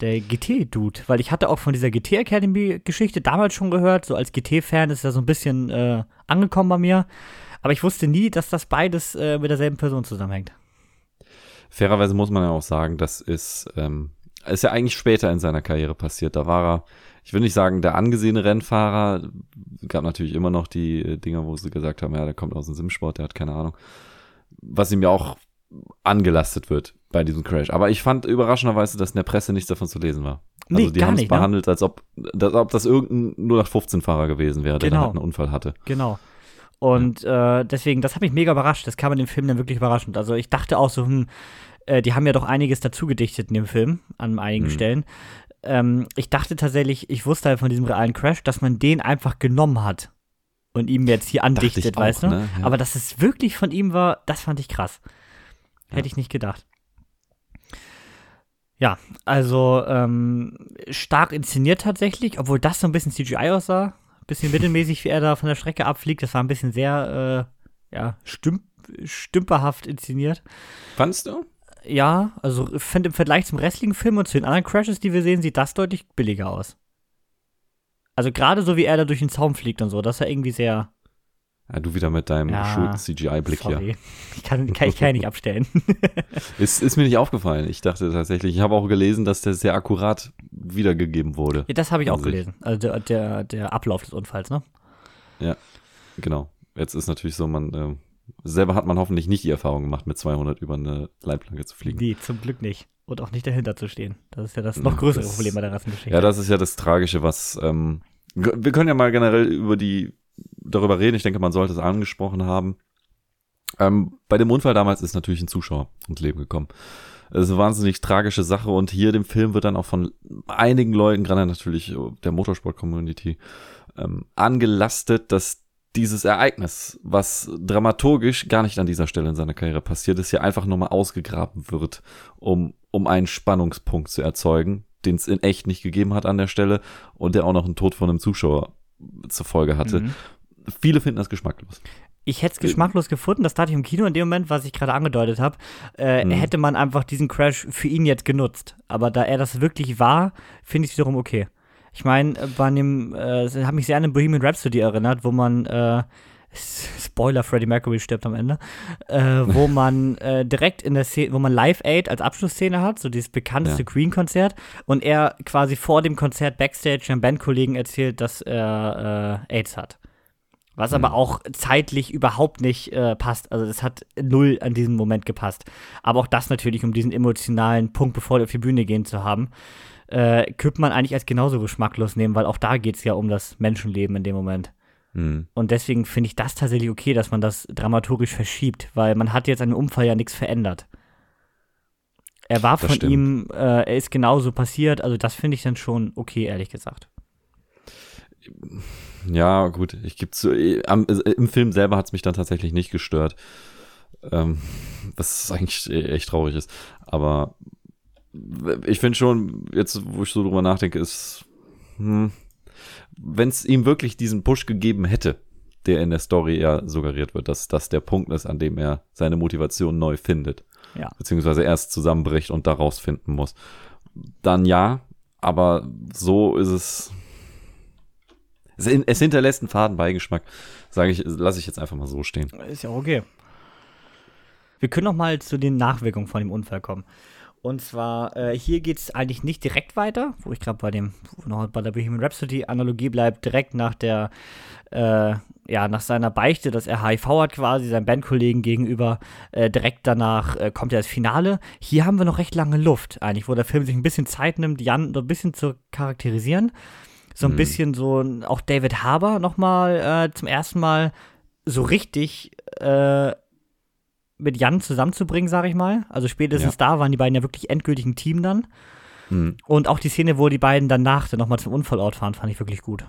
Der G T-Dude. Weil ich hatte auch von dieser G T Academy-Geschichte damals schon gehört, so als G T-Fan ist er so ein bisschen äh, angekommen bei mir. Aber ich wusste nie, dass das beides äh, mit derselben Person zusammenhängt. Fairerweise muss man ja auch sagen, das ist, ähm, ist ja eigentlich später in seiner Karriere passiert. Da war er, ich will nicht sagen, der angesehene Rennfahrer, gab natürlich immer noch die Dinger, wo sie gesagt haben, ja, der kommt aus dem Simsport, der hat keine Ahnung, was ihm ja auch angelastet wird bei diesem Crash. Aber ich fand überraschenderweise, dass in der Presse nichts davon zu lesen war. Nee, also die haben es behandelt, ne? als, ob, als ob das irgendein null acht fünfzehn-Fahrer gewesen wäre, genau. der halt einen Unfall hatte. Genau. Und äh, deswegen, das hat mich mega überrascht. Das kam in dem Film dann wirklich überraschend. Also ich dachte auch so, hm, äh, die haben ja doch einiges dazu gedichtet in dem Film, an einigen mhm. Stellen. Ähm, ich dachte tatsächlich, ich wusste halt von diesem realen Crash, dass man den einfach genommen hat und ihm jetzt hier andichtet, auch, weißt du? Ne? Ja. Aber dass es wirklich von ihm war, das fand ich krass. Hätte ja. ich nicht gedacht. Ja, also ähm, stark inszeniert tatsächlich, obwohl das so ein bisschen C G I aussah. Ein bisschen mittelmäßig, wie er da von der Strecke abfliegt. Das war ein bisschen sehr äh, ja, stümp- stümperhaft inszeniert. Fandst du? Ja, also ich finde im Vergleich zum Wrestling-Film und zu den anderen Crashes, die wir sehen, sieht das deutlich billiger aus. Also gerade so, wie er da durch den Zaun fliegt und so, das ist ja irgendwie sehr... Ja, du wieder mit deinem ja, schönen C G I-Blick sorry. Hier. Ich kann, kann, ich kann nicht abstellen. ist, ist mir nicht aufgefallen. Ich dachte tatsächlich, ich habe auch gelesen, dass der sehr akkurat wiedergegeben wurde. Ja, das habe ich auch sich. gelesen. Also der, der, der Ablauf des Unfalls, ne? Ja, genau. Jetzt ist natürlich so, man... Äh, selber hat man hoffentlich nicht die Erfahrung gemacht, mit zweihundert über eine Leitplanke zu fliegen. Nee, zum Glück nicht. Und auch nicht dahinter zu stehen. Das ist ja das noch größere das, Problem bei der Rassengeschichte. Ja, das ist ja das Tragische, was ähm, wir können ja mal generell über die darüber reden. Ich denke, man sollte es angesprochen haben. Ähm, bei dem Unfall damals ist natürlich ein Zuschauer ins Leben gekommen. Das ist eine wahnsinnig tragische Sache und hier dem Film wird dann auch von einigen Leuten, gerade natürlich der Motorsport-Community, ähm, angelastet, dass dieses Ereignis, was dramaturgisch gar nicht an dieser Stelle in seiner Karriere passiert ist, hier einfach nochmal ausgegraben wird, um, um einen Spannungspunkt zu erzeugen, den es in echt nicht gegeben hat an der Stelle und der auch noch einen Tod von einem Zuschauer zur Folge hatte. Mhm. Viele finden das geschmacklos. Ich hätte es geschmacklos gefunden, das tat ich im Kino in dem Moment, was ich gerade angedeutet habe, äh, mhm. hätte man einfach diesen Crash für ihn jetzt genutzt. Aber da er das wirklich war, finde ich es wiederum okay. Ich meine, bei dem, äh, hat mich sehr an den Bohemian Rhapsody erinnert, wo man, äh, Spoiler, Freddie Mercury stirbt am Ende, äh, wo man äh, direkt in der Szene, wo man Live Aid als Abschlussszene hat, so dieses bekannteste ja. Queen-Konzert, und er quasi vor dem Konzert Backstage einem Bandkollegen erzählt, dass er äh, AIDS hat. Was mhm. aber auch zeitlich überhaupt nicht äh, passt. Also das hat null an diesen Moment gepasst. Aber auch das natürlich, um diesen emotionalen Punkt, bevor wir auf die Bühne gehen, zu haben. Äh, könnte man eigentlich als genauso geschmacklos nehmen, weil auch da geht es ja um das Menschenleben in dem Moment. Mhm. Und deswegen finde ich das tatsächlich okay, dass man das dramaturgisch verschiebt, weil man hat jetzt an dem Unfall ja nichts verändert. Er war das von stimmt. ihm, äh, er ist genauso passiert, also das finde ich dann schon okay, ehrlich gesagt. Ja, gut, ich gebe zu, äh, am, äh, im Film selber hat es mich dann tatsächlich nicht gestört. Ähm, was eigentlich echt traurig ist, aber ich finde schon, jetzt wo ich so drüber nachdenke, ist, hm, wenn es ihm wirklich diesen Push gegeben hätte, der in der Story ja suggeriert wird, dass das der Punkt ist, an dem er seine Motivation neu findet, ja. beziehungsweise erst zusammenbricht und daraus finden muss, dann ja, aber so ist es, es, es hinterlässt einen faden Beigeschmack, sage ich, lasse ich jetzt einfach mal so stehen. Ist ja okay. Wir können noch mal zu den Nachwirkungen von dem Unfall kommen. Und zwar, äh, hier geht es eigentlich nicht direkt weiter, wo ich gerade bei dem, noch bei der Bohemian Rhapsody-Analogie bleibt, direkt nach der, äh, ja, nach seiner Beichte, dass er H I V hat quasi, seinem Bandkollegen gegenüber, äh, direkt danach äh, kommt ja das Finale. Hier haben wir noch recht lange Luft eigentlich, wo der Film sich ein bisschen Zeit nimmt, Jann so ein bisschen zu charakterisieren. So ein mhm. bisschen so, auch David Harbour nochmal äh, zum ersten Mal so richtig, äh, mit Jann zusammenzubringen, sage ich mal. Also spätestens ja. da waren die beiden ja wirklich endgültig ein Team dann. Mhm. Und auch die Szene, wo die beiden danach dann nochmal zum Unfallort fahren, fand ich wirklich gut.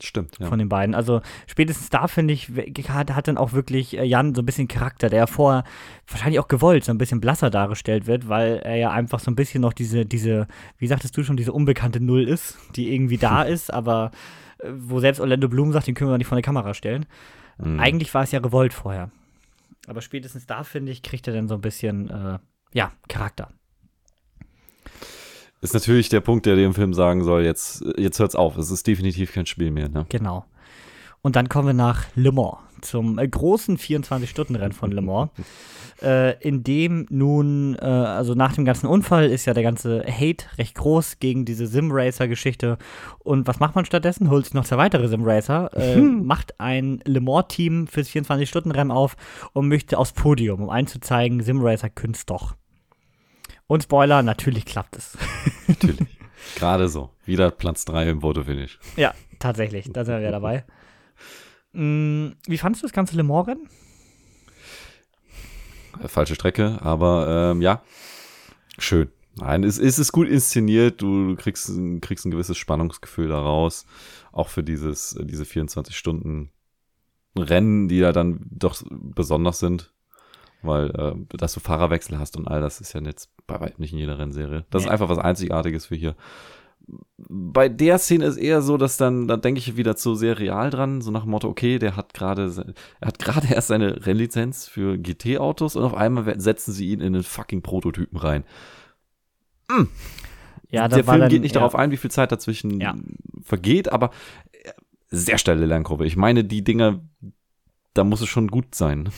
Stimmt, ja. Von den beiden. Also spätestens da, finde ich, hat, hat dann auch wirklich Jann so ein bisschen Charakter, der ja vorher wahrscheinlich auch gewollt so ein bisschen blasser dargestellt wird, weil er ja einfach so ein bisschen noch diese, diese, wie sagtest du schon, diese unbekannte Null ist, die irgendwie da ist, aber wo selbst Orlando Bloom sagt, den können wir nicht vor der Kamera stellen. Mhm. Eigentlich war es ja gewollt vorher. Aber spätestens da, finde ich, kriegt er dann so ein bisschen, äh, ja, Charakter. Ist natürlich der Punkt, der dem Film sagen soll, jetzt, jetzt hört's auf, es ist definitiv kein Spiel mehr, ne? Genau. Und dann kommen wir nach Le Mans, zum äh, großen vierundzwanzig-Stunden-Rennen von Le Mans, äh, in dem nun, äh, also nach dem ganzen Unfall ist ja der ganze Hate recht groß gegen diese Sim-Racer-Geschichte. Und was macht man stattdessen? Holt sich noch zwei weitere Sim-Racer, äh, hm. macht ein Le Mans-Team fürs vierundzwanzig-Stunden-Rennen auf und möchte aufs Podium, um einzuzeigen, Sim-Racer können's doch. Und Spoiler, natürlich klappt es. Natürlich. Gerade so. Wieder Platz drei im Fotofinish. Ja, tatsächlich. Da sind wir wieder dabei. Wie fandst du das ganze Le Mans-Rennen? Falsche Strecke, aber ähm, ja, schön. Nein, es, es ist gut inszeniert, du kriegst, kriegst ein gewisses Spannungsgefühl daraus, auch für dieses, diese vierundzwanzig-Stunden-Rennen, die ja dann doch besonders sind. weil äh, dass du Fahrerwechsel hast und all das ist ja jetzt bei weitem nicht in jeder Rennserie. Das nee. ist einfach was Einzigartiges. Für hier bei der Szene ist eher so, dass dann, da denke ich wieder zu sehr real dran, so nach dem Motto, okay, der hat gerade, er hat gerade erst seine Rennlizenz für G T-Autos und auf einmal setzen sie ihn in den fucking Prototypen rein. Hm. Ja, der Film dann, geht nicht ja. darauf ein, wie viel Zeit dazwischen ja. vergeht, aber sehr steile Lernkurve. Ich meine, die Dinger, da muss es schon gut sein.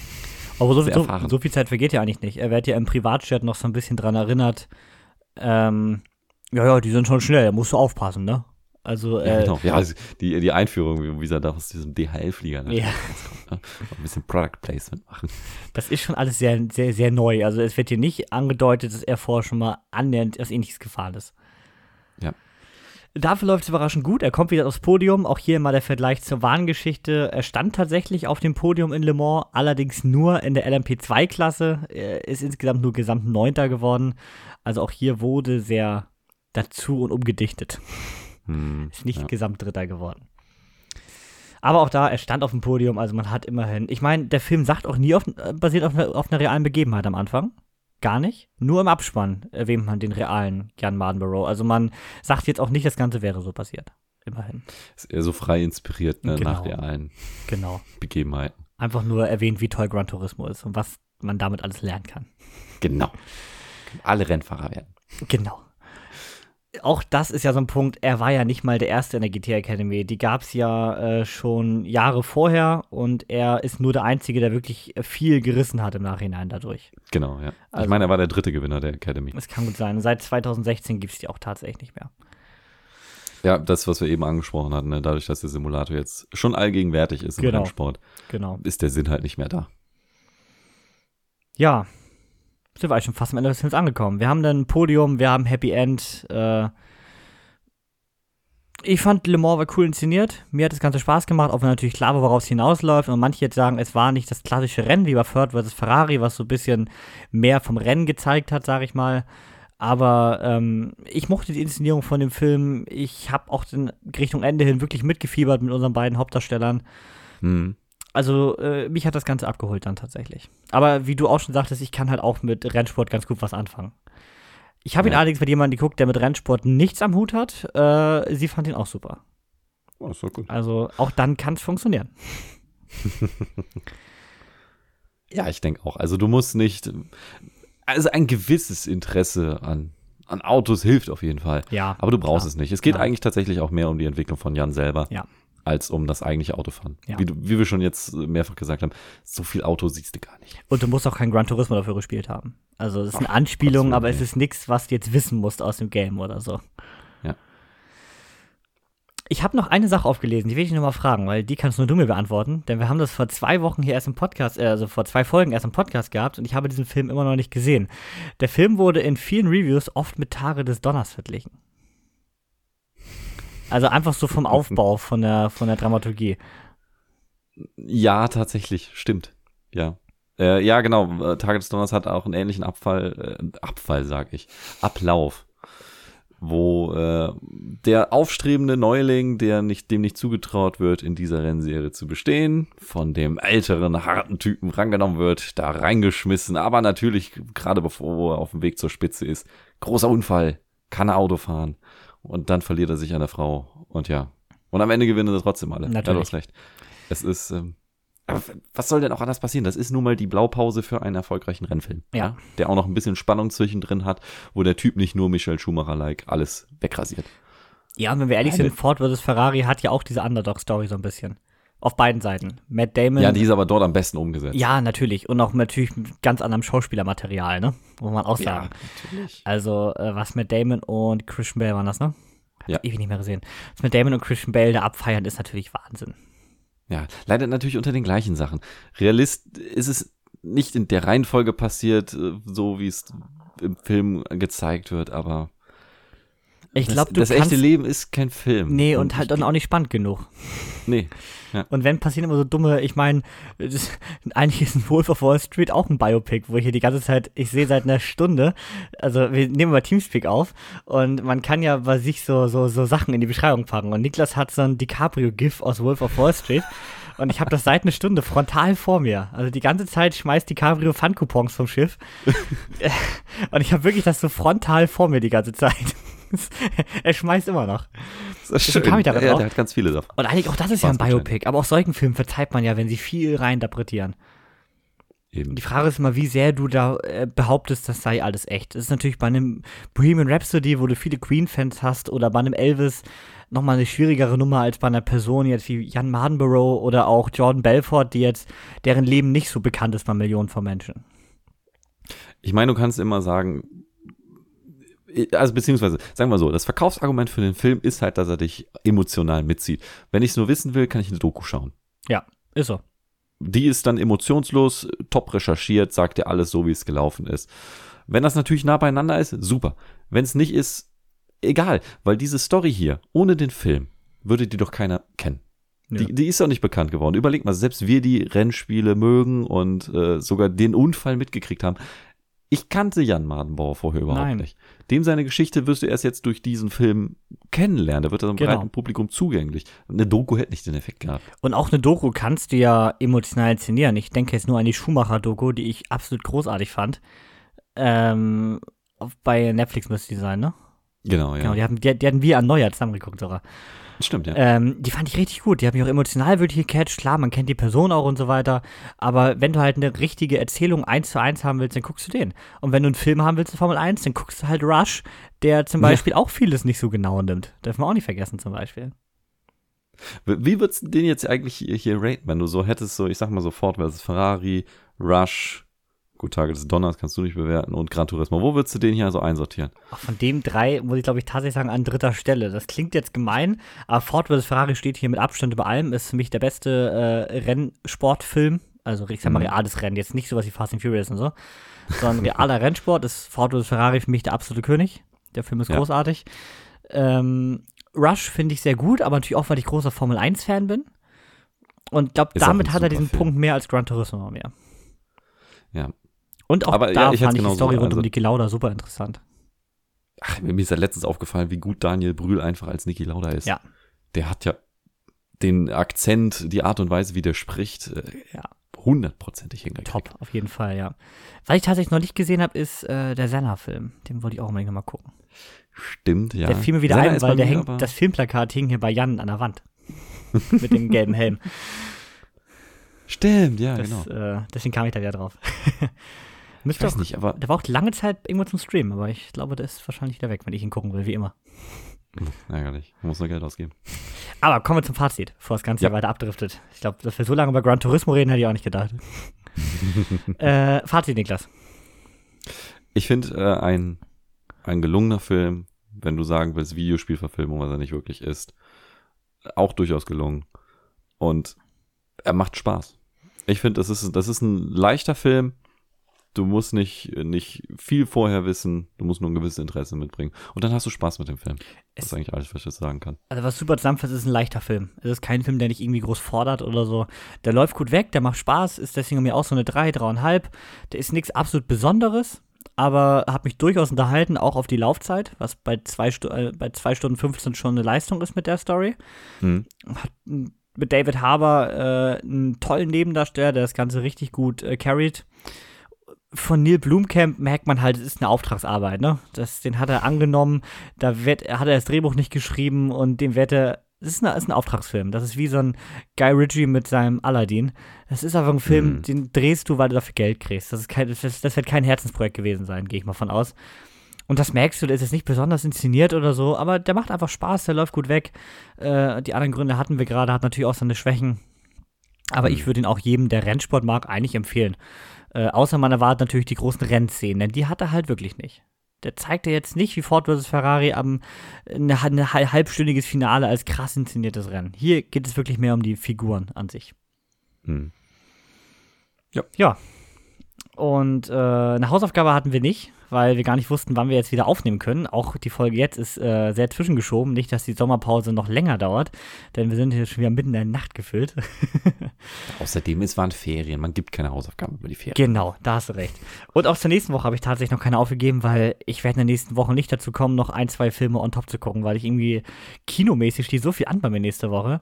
Aber so, so, so viel Zeit vergeht ja eigentlich nicht. Er wird ja im Privatchat noch so ein bisschen dran erinnert, ähm, ja, ja, die sind schon schnell, da musst du aufpassen, ne? Also, äh, ja, genau. ja also die, die Einführung, wie gesagt, aus diesem D H L-Flieger. Ne? Ja. Ein bisschen Product Placement machen. Das ist schon alles sehr, sehr, sehr neu. Also es wird hier nicht angedeutet, dass er vorher schon mal annähernd was Ähnliches gefahren ist. Ja. Dafür läuft es überraschend gut. Er kommt wieder aufs Podium. Auch hier mal der Vergleich zur Wahngeschichte. Er stand tatsächlich auf dem Podium in Le Mans, allerdings nur in der L M P zwei Klasse. Er ist insgesamt nur gesamt Neunter geworden. Also auch hier wurde sehr dazu und umgedichtet. Hm, ist nicht ja. Gesamtdritter geworden. Aber auch da, er stand auf dem Podium, also man hat immerhin, ich meine, der Film sagt auch nie, auf, basiert auf, auf einer realen Begebenheit am Anfang. Gar nicht. Nur im Abspann erwähnt man den realen Jann Mardenborough. Also man sagt jetzt auch nicht, das Ganze wäre so passiert. Immerhin. Ist eher so frei inspiriert, ne, genau. nach realen genau. Begebenheiten. Einfach nur erwähnt, wie toll Gran Turismo ist und was man damit alles lernen kann. Genau. Alle Rennfahrer werden. Genau. Auch das ist ja so ein Punkt, er war ja nicht mal der Erste in der G T Academy. Die gab es ja äh, schon Jahre vorher und er ist nur der Einzige, der wirklich viel gerissen hat im Nachhinein dadurch. Genau, ja. Also, ich meine, er war der dritte Gewinner der Academy. Das kann gut sein. Seit zwanzig sechzehn gibt es die auch tatsächlich nicht mehr. Ja, das, was wir eben angesprochen hatten, ne? Dadurch, dass der Simulator jetzt schon allgegenwärtig ist im genau. Rennsport, genau. ist der Sinn halt nicht mehr da. Ja. Sind wir eigentlich schon fast am Ende des Films angekommen. Wir haben dann ein Podium, wir haben Happy End. Äh ich fand, Le Mans war cool inszeniert. Mir hat das Ganze Spaß gemacht, auch wenn natürlich klar war, worauf es hinausläuft. Und manche jetzt sagen, es war nicht das klassische Rennen wie bei Ford versus. Ferrari, was so ein bisschen mehr vom Rennen gezeigt hat, sage ich mal. Aber ähm, ich mochte die Inszenierung von dem Film. Ich habe auch den, Richtung Ende hin wirklich mitgefiebert mit unseren beiden Hauptdarstellern. Mhm. Also, äh, mich hat das Ganze abgeholt dann tatsächlich. Aber wie du auch schon sagtest, ich kann halt auch mit Rennsport ganz gut was anfangen. Ich habe ja. ihn allerdings mit jemandem geguckt, der mit Rennsport nichts am Hut hat. Äh, sie fand ihn auch super. Oh, das war gut. Also, auch dann kann es funktionieren. Ja, ich denke auch. Also, du musst nicht. Also, ein gewisses Interesse an. An Autos hilft auf jeden Fall. Ja. Aber du brauchst klar. es nicht. Es geht ja. eigentlich tatsächlich auch mehr um die Entwicklung von Jann selber. Ja. als um das eigentliche Autofahren. Ja. Wie, wie wir schon jetzt mehrfach gesagt haben, so viel Auto siehst du gar nicht. Und du musst auch kein Gran Turismo dafür gespielt haben. Also das ist eine Ach, Anspielung, absolut, aber okay. es ist nichts, was du jetzt wissen musst aus dem Game oder so. Ja. Ich habe noch eine Sache aufgelesen, die will ich dich nochmal fragen, weil die kannst nur du mir beantworten, denn wir haben das vor zwei Wochen hier erst im Podcast, äh, also vor zwei Folgen erst im Podcast gehabt und ich habe diesen Film immer noch nicht gesehen. Der Film wurde in vielen Reviews oft mit Tage des Donners verglichen. Also einfach so vom Aufbau, von der, von der Dramaturgie. Ja, tatsächlich, stimmt. Ja, äh, ja genau. Tage des Donners hat auch einen ähnlichen Abfall, äh, Abfall sag ich, Ablauf, wo äh, der aufstrebende Neuling, der nicht, dem nicht zugetraut wird, in dieser Rennserie zu bestehen, von dem älteren, harten Typen rangenommen wird, da reingeschmissen, aber natürlich, gerade bevor er auf dem Weg zur Spitze ist, großer Unfall, kann er Auto fahren. Und dann verliert er sich an der Frau. Und ja. Und am Ende gewinnen das trotzdem alle. Natürlich. Ja, du hast recht. Es ist, ähm, aber was soll denn auch anders passieren? Das ist nun mal die Blaupause für einen erfolgreichen Rennfilm. Ja. ja? Der auch noch ein bisschen Spannung zwischendrin hat, wo der Typ nicht nur Michael Schumacher-like alles wegrasiert. Ja, und wenn wir ehrlich sind, Ford versus. Ferrari hat ja auch diese Underdog-Story so ein bisschen. Auf beiden Seiten. Matt Damon. Ja, die ist aber dort am besten umgesetzt. Ja, natürlich. Und auch natürlich mit ganz anderem Schauspielermaterial, ne? Muss man auch sagen. Ja, natürlich. Also, äh, was Matt Damon und Christian Bale waren das, ne? Hab ja. ewig nicht mehr gesehen. Was Matt Damon und Christian Bale da abfeiern, ist natürlich Wahnsinn. Ja, leider natürlich unter den gleichen Sachen. Realist ist es nicht in der Reihenfolge passiert, so wie es im Film gezeigt wird, aber Ich glaub, das, du das kannst, echte Leben ist kein Film. Nee, und, und halt dann auch nicht spannend genug. Nee. Ja. Und wenn passieren immer so dumme, ich meine, eigentlich ist ein Wolf of Wall Street auch ein Biopic, wo ich hier die ganze Zeit, ich sehe seit einer Stunde, also wir nehmen mal Teamspeak auf und man kann ja bei sich so, so, so Sachen in die Beschreibung packen. Und Niklas hat so ein DiCaprio-GIF aus Wolf of Wall Street und ich habe das seit einer Stunde frontal vor mir. Also die ganze Zeit schmeißt DiCaprio Pfandcoupons vom Schiff und ich habe wirklich das so frontal vor mir die ganze Zeit. Er schmeißt immer noch. Das ist schön. Kam ich ja, der hat ganz viele davon. Und eigentlich auch das ist Spaß ja ein Biopic. Aber auch solchen Filmen verzeiht man ja, wenn sie viel reininterpretieren. Eben. Die Frage ist immer, wie sehr du da äh, behauptest, das sei alles echt. Das ist natürlich bei einem Bohemian Rhapsody, wo du viele Queen-Fans hast, oder bei einem Elvis nochmal eine schwierigere Nummer als bei einer Person jetzt wie Jann Mardenborough oder auch Jordan Belfort, die jetzt, deren Leben nicht so bekannt ist bei Millionen von Menschen. Ich meine, du kannst immer sagen, also beziehungsweise, sagen wir so, das Verkaufsargument für den Film ist halt, dass er dich emotional mitzieht. Wenn ich es nur wissen will, kann ich eine Doku schauen. Ja, ist so. Die ist dann emotionslos, top recherchiert, sagt dir alles so, wie es gelaufen ist. Wenn das natürlich nah beieinander ist, super. Wenn es nicht ist, egal. Weil diese Story hier, ohne den Film, würde die doch keiner kennen. Ja. Die, die ist doch nicht bekannt geworden. Überleg mal, selbst wir, die Rennspiele mögen und äh, sogar den Unfall mitgekriegt haben. Ich kannte Jann Mardenborough vorher überhaupt Nein. nicht. Dem seine Geschichte wirst du erst jetzt durch diesen Film kennenlernen. Da wird er einem genau. breiten Publikum zugänglich. Eine Doku hätte nicht den Effekt gehabt. Und auch eine Doku kannst du ja emotional inszenieren. Ich denke jetzt nur an die Schumacher-Doku, die ich absolut großartig fand. Ähm, bei Netflix müsste die sein, ne? Genau, ja. Genau, die, haben, die, die hatten wir an Neujahr zusammengeguckt sogar. Stimmt, ja. Ähm, die fand ich richtig gut. Die hat mich auch emotional wirklich gecatcht. Klar, man kennt die Person auch und so weiter. Aber wenn du halt eine richtige Erzählung eins zu eins haben willst, dann guckst du den. Und wenn du einen Film haben willst in Formel eins, dann guckst du halt Rush, der zum Beispiel ja. auch vieles nicht so genau nimmt. Darf man auch nicht vergessen zum Beispiel. Wie würdest du den jetzt eigentlich hier, hier raten, wenn du so hättest, so ich sag mal so Ford versus. Ferrari, Rush, gut, Tage des Donners kannst du nicht bewerten und Gran Turismo. Wo würdest du den hier so einsortieren? Ach, von dem drei muss ich, glaube ich, tatsächlich sagen, an dritter Stelle. Das klingt jetzt gemein, aber Ford versus. Ferrari steht hier mit Abstand über allem. Ist für mich der beste äh, Rennsportfilm. Also, ich sag mal, reales Rennen. Jetzt nicht sowas wie Fast and Furious und so. Sondern realer Rennsport ist Ford versus. Ferrari für mich der absolute König. Der Film ist ja. großartig. Ähm, Rush finde ich sehr gut, aber natürlich auch, weil ich großer Formel eins Fan bin. Und glaube, damit hat er diesen Film. Punkt mehr als Gran Turismo mehr. Ja. Und auch aber, da ja, ich fand ich die Story so, rund um also, Niki Lauda super interessant. Ach, mir ist ja letztens aufgefallen, wie gut Daniel Brühl einfach als Niki Lauda ist. Ja. Der hat ja den Akzent, die Art und Weise, wie der spricht, ja. hundertprozentig hingekriegt. Top, auf jeden Fall, ja. Was ich tatsächlich noch nicht gesehen habe, ist äh, der Senna-Film. Den wollte ich auch unbedingt nochmal gucken. Stimmt, ja. Der fiel mir wieder Senna ein, weil der mir, hängt, das Filmplakat hing hier bei Jann an der Wand. Mit dem gelben Helm. Stimmt, ja, das, genau. Äh, deswegen kam ich da wieder drauf. Ich weiß auch, nicht, aber der war auch lange Zeit irgendwo zum Stream, aber ich glaube, der ist wahrscheinlich wieder weg, wenn ich ihn gucken will, wie immer. Ärgerlich. Muss nur Geld ausgeben. Aber kommen wir zum Fazit, bevor das Ganze ja. weiter abdriftet. Ich glaube, dass wir so lange über Gran Turismo reden, hätte ich auch nicht gedacht. äh, Fazit, Niklas. Ich finde äh, ein, ein gelungener Film, wenn du sagen willst, Videospielverfilmung, was er nicht wirklich ist, auch durchaus gelungen. Und er macht Spaß. Ich finde, das ist, das ist ein leichter Film. Du musst nicht, nicht viel vorher wissen, du musst nur ein gewisses Interesse mitbringen. Und dann hast du Spaß mit dem Film. Das ist eigentlich alles, was ich jetzt sagen kann. Also was super zusammenfasst, ist ein leichter Film. Es ist kein Film, der nicht irgendwie groß fordert oder so. Der läuft gut weg, der macht Spaß, ist deswegen mir auch so eine drei, drei Komma fünf. Der ist nichts absolut Besonderes, aber hat mich durchaus unterhalten, auch auf die Laufzeit, was bei zwei Stunden fünfzehn schon eine Leistung ist mit der Story. Hm. Hat mit David Harbour äh, einen tollen Nebendarsteller, der das Ganze richtig gut äh, carried. Von Neil Blomkamp merkt man halt, es ist eine Auftragsarbeit, ne? Das, den hat er angenommen, da wird, hat er das Drehbuch nicht geschrieben und dem wird er, es ist, ist ein Auftragsfilm, das ist wie so ein Guy Ritchie mit seinem Aladdin. Das ist einfach ein Film, mhm. den drehst du, weil du dafür Geld kriegst. Das, ist kein, das, das wird kein Herzensprojekt gewesen sein, gehe ich mal von aus. Und das merkst du, der ist jetzt nicht besonders inszeniert oder so, aber der macht einfach Spaß, der läuft gut weg. Äh, die anderen Gründe hatten wir gerade, hat natürlich auch seine Schwächen. Aber ich würde ihn auch jedem, der Rennsport mag, eigentlich empfehlen. Äh, außer man erwartet natürlich die großen Rennszenen, denn die hat er halt wirklich nicht. Der zeigt ja jetzt nicht, wie Ford versus. Ferrari am ein ne, ne, halbstündiges Finale als krass inszeniertes Rennen. Hier geht es wirklich mehr um die Figuren an sich. Hm. Ja. Ja. Und äh, eine Hausaufgabe hatten wir nicht, weil wir gar nicht wussten, wann wir jetzt wieder aufnehmen können. Auch die Folge jetzt ist äh, sehr zwischengeschoben. Nicht, dass die Sommerpause noch länger dauert, denn wir sind jetzt schon wieder mitten in der Nacht gefüllt. Außerdem, es waren Ferien. Man gibt keine Hausaufgaben über die Ferien. Genau, da hast du recht. Und auch zur nächsten Woche habe ich tatsächlich noch keine aufgegeben, weil ich werde in der nächsten Woche nicht dazu kommen, noch ein, zwei Filme on top zu gucken, weil ich irgendwie kinomäßig stehe so viel an bei mir nächste Woche.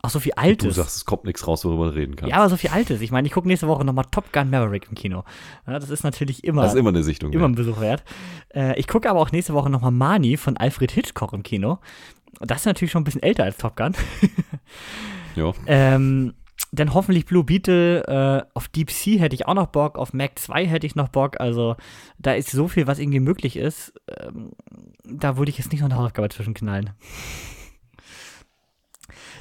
Auch so viel Altes. Du sagst, es kommt nichts raus, worüber du reden kannst. Ja, aber so viel Altes. Ich meine, ich gucke nächste Woche nochmal Top Gun Maverick im Kino. Ja, das ist natürlich immer, das ist immer eine Sichtung. Immer ein Besuch wert. Äh, ich gucke aber auch nächste Woche nochmal Mani von Alfred Hitchcock im Kino. Das ist natürlich schon ein bisschen älter als Top Gun. Jo. Ähm, dann hoffentlich Blue Beetle. Äh, auf Deep Sea hätte ich auch noch Bock. Auf Mac zwei hätte ich noch Bock. Also, da ist so viel, was irgendwie möglich ist. Ähm, da würde ich jetzt nicht noch eine Hausaufgabe zwischenknallen.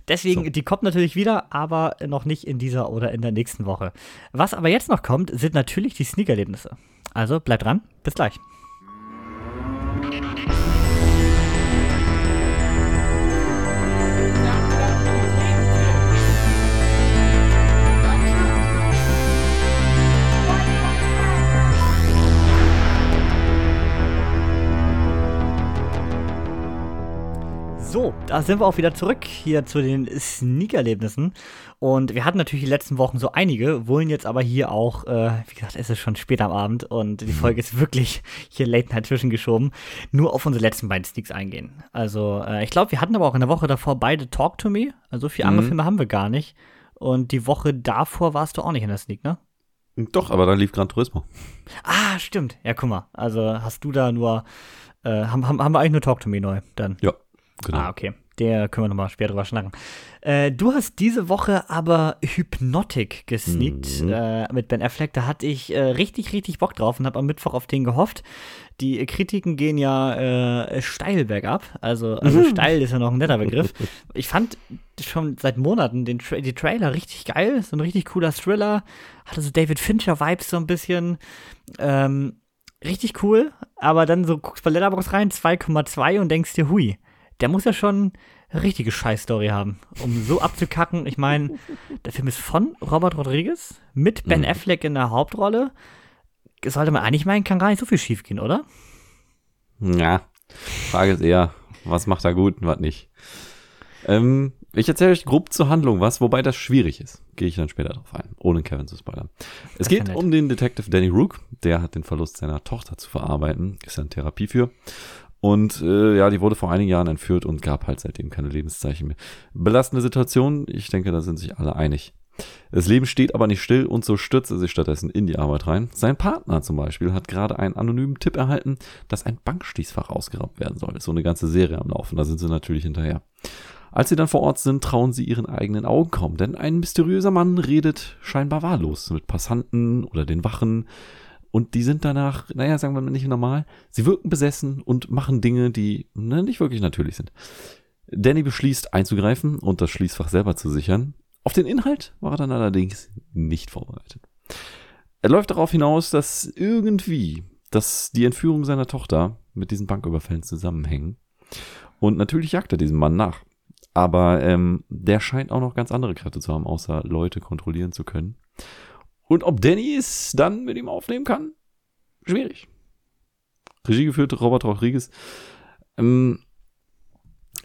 Deswegen, so. Die kommt natürlich wieder, aber noch nicht in dieser oder in der nächsten Woche. Was aber jetzt noch kommt, sind natürlich die Sneakerlebnisse. Also bleibt dran, bis gleich. So, da sind wir auch wieder zurück hier zu den Sneakerlebnissen. Und wir hatten natürlich die letzten Wochen so einige, wollen jetzt aber hier auch, äh, wie gesagt, es ist schon spät am Abend und die Folge ist wirklich hier Late Night zwischengeschoben, nur auf unsere letzten beiden Sneaks eingehen. Also, äh, ich glaube, wir hatten aber auch in der Woche davor beide Talk to Me. Also, so viele andere mhm. Filme haben wir gar nicht. Und die Woche davor warst du auch nicht in der Sneak, ne? Doch, aber dann lief Gran Turismo. Ah, stimmt. Ja, guck mal. Also, hast du da nur, äh, haben, haben, haben wir eigentlich nur Talk to Me neu dann? Ja. Genau. Ah, okay. Der können wir nochmal später drüber schnacken. Äh, du hast diese Woche aber Hypnotic gesneakt mhm. äh, mit Ben Affleck. Da hatte ich äh, richtig, richtig Bock drauf und habe am Mittwoch auf den gehofft. Die Kritiken gehen ja äh, steil bergab. Also, also mhm. steil ist ja noch ein netter Begriff. Ich fand schon seit Monaten den Tra- die Trailer richtig geil. So ein richtig cooler Thriller. Hatte so David Fincher-Vibes so ein bisschen. Ähm, richtig cool. Aber dann so guckst bei Letterboxd rein, zwei Komma zwei und denkst dir, hui. Der muss ja schon eine richtige Scheißstory haben, um so abzukacken. Ich meine, der Film ist von Robert Rodriguez mit Ben mhm. Affleck in der Hauptrolle. Sollte man eigentlich meinen, kann gar nicht so viel schief gehen, oder? Ja, Frage ist eher, was macht er gut und was nicht. Ähm, ich erzähle euch grob zur Handlung was, wobei das schwierig ist. Gehe ich dann später drauf ein, ohne Kevin zu spoilern. Es geht um den Detective Danny Rook. Der hat den Verlust seiner Tochter zu verarbeiten, ist ja in Therapie für. Und äh, ja, die wurde vor einigen Jahren entführt und gab halt seitdem keine Lebenszeichen mehr. Belastende Situation, ich denke, da sind sich alle einig. Das Leben steht aber nicht still und so stürzt er sich stattdessen in die Arbeit rein. Sein Partner zum Beispiel hat gerade einen anonymen Tipp erhalten, dass ein Bankschließfach ausgeraubt werden soll. Ist so eine ganze Serie am Laufen, da sind sie natürlich hinterher. Als sie dann vor Ort sind, trauen sie ihren eigenen Augen kaum, denn ein mysteriöser Mann redet scheinbar wahllos mit Passanten oder den Wachen. Und die sind danach, naja, sagen wir mal nicht normal, sie wirken besessen und machen Dinge, die ne, nicht wirklich natürlich sind. Danny beschließt einzugreifen und das Schließfach selber zu sichern. Auf den Inhalt war er dann allerdings nicht vorbereitet. Er läuft darauf hinaus, dass irgendwie dass die Entführung seiner Tochter mit diesen Banküberfällen zusammenhängen. Und natürlich jagt er diesem Mann nach. Aber ähm, der scheint auch noch ganz andere Kräfte zu haben, außer Leute kontrollieren zu können. Und ob Danny es dann mit ihm aufnehmen kann? Schwierig. Regie geführt, Robert Rodriguez. Ähm,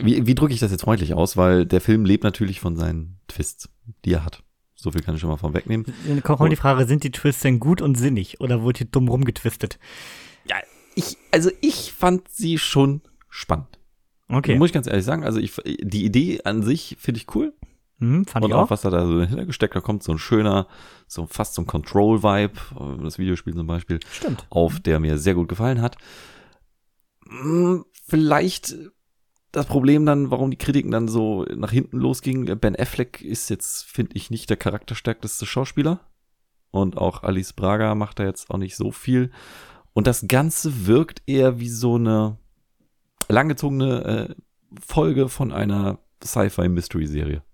wie wie drücke ich das jetzt freundlich aus? Weil der Film lebt natürlich von seinen Twists, die er hat. So viel kann ich schon mal vorwegnehmen. Dann kommt die Frage, sind die Twists denn gut und sinnig? Oder wurde hier dumm rumgetwistet? Ja, ich, also ich fand sie schon spannend. Okay. Muss ich ganz ehrlich sagen. Also ich, die Idee an sich finde ich cool. Mhm, fand und ich auch, auch was er da so dahinter gesteckt hat, kommt so ein schöner, so fast so ein Control-Vibe, das Videospiel zum Beispiel, Stimmt. auf der mir sehr gut gefallen hat. Vielleicht das Problem dann, warum die Kritiken dann so nach hinten losgingen, Ben Affleck ist jetzt, finde ich, nicht der charakterstärkste Schauspieler und auch Alice Braga macht da jetzt auch nicht so viel und das Ganze wirkt eher wie so eine langgezogene äh, Folge von einer Sci-Fi-Mystery-Serie.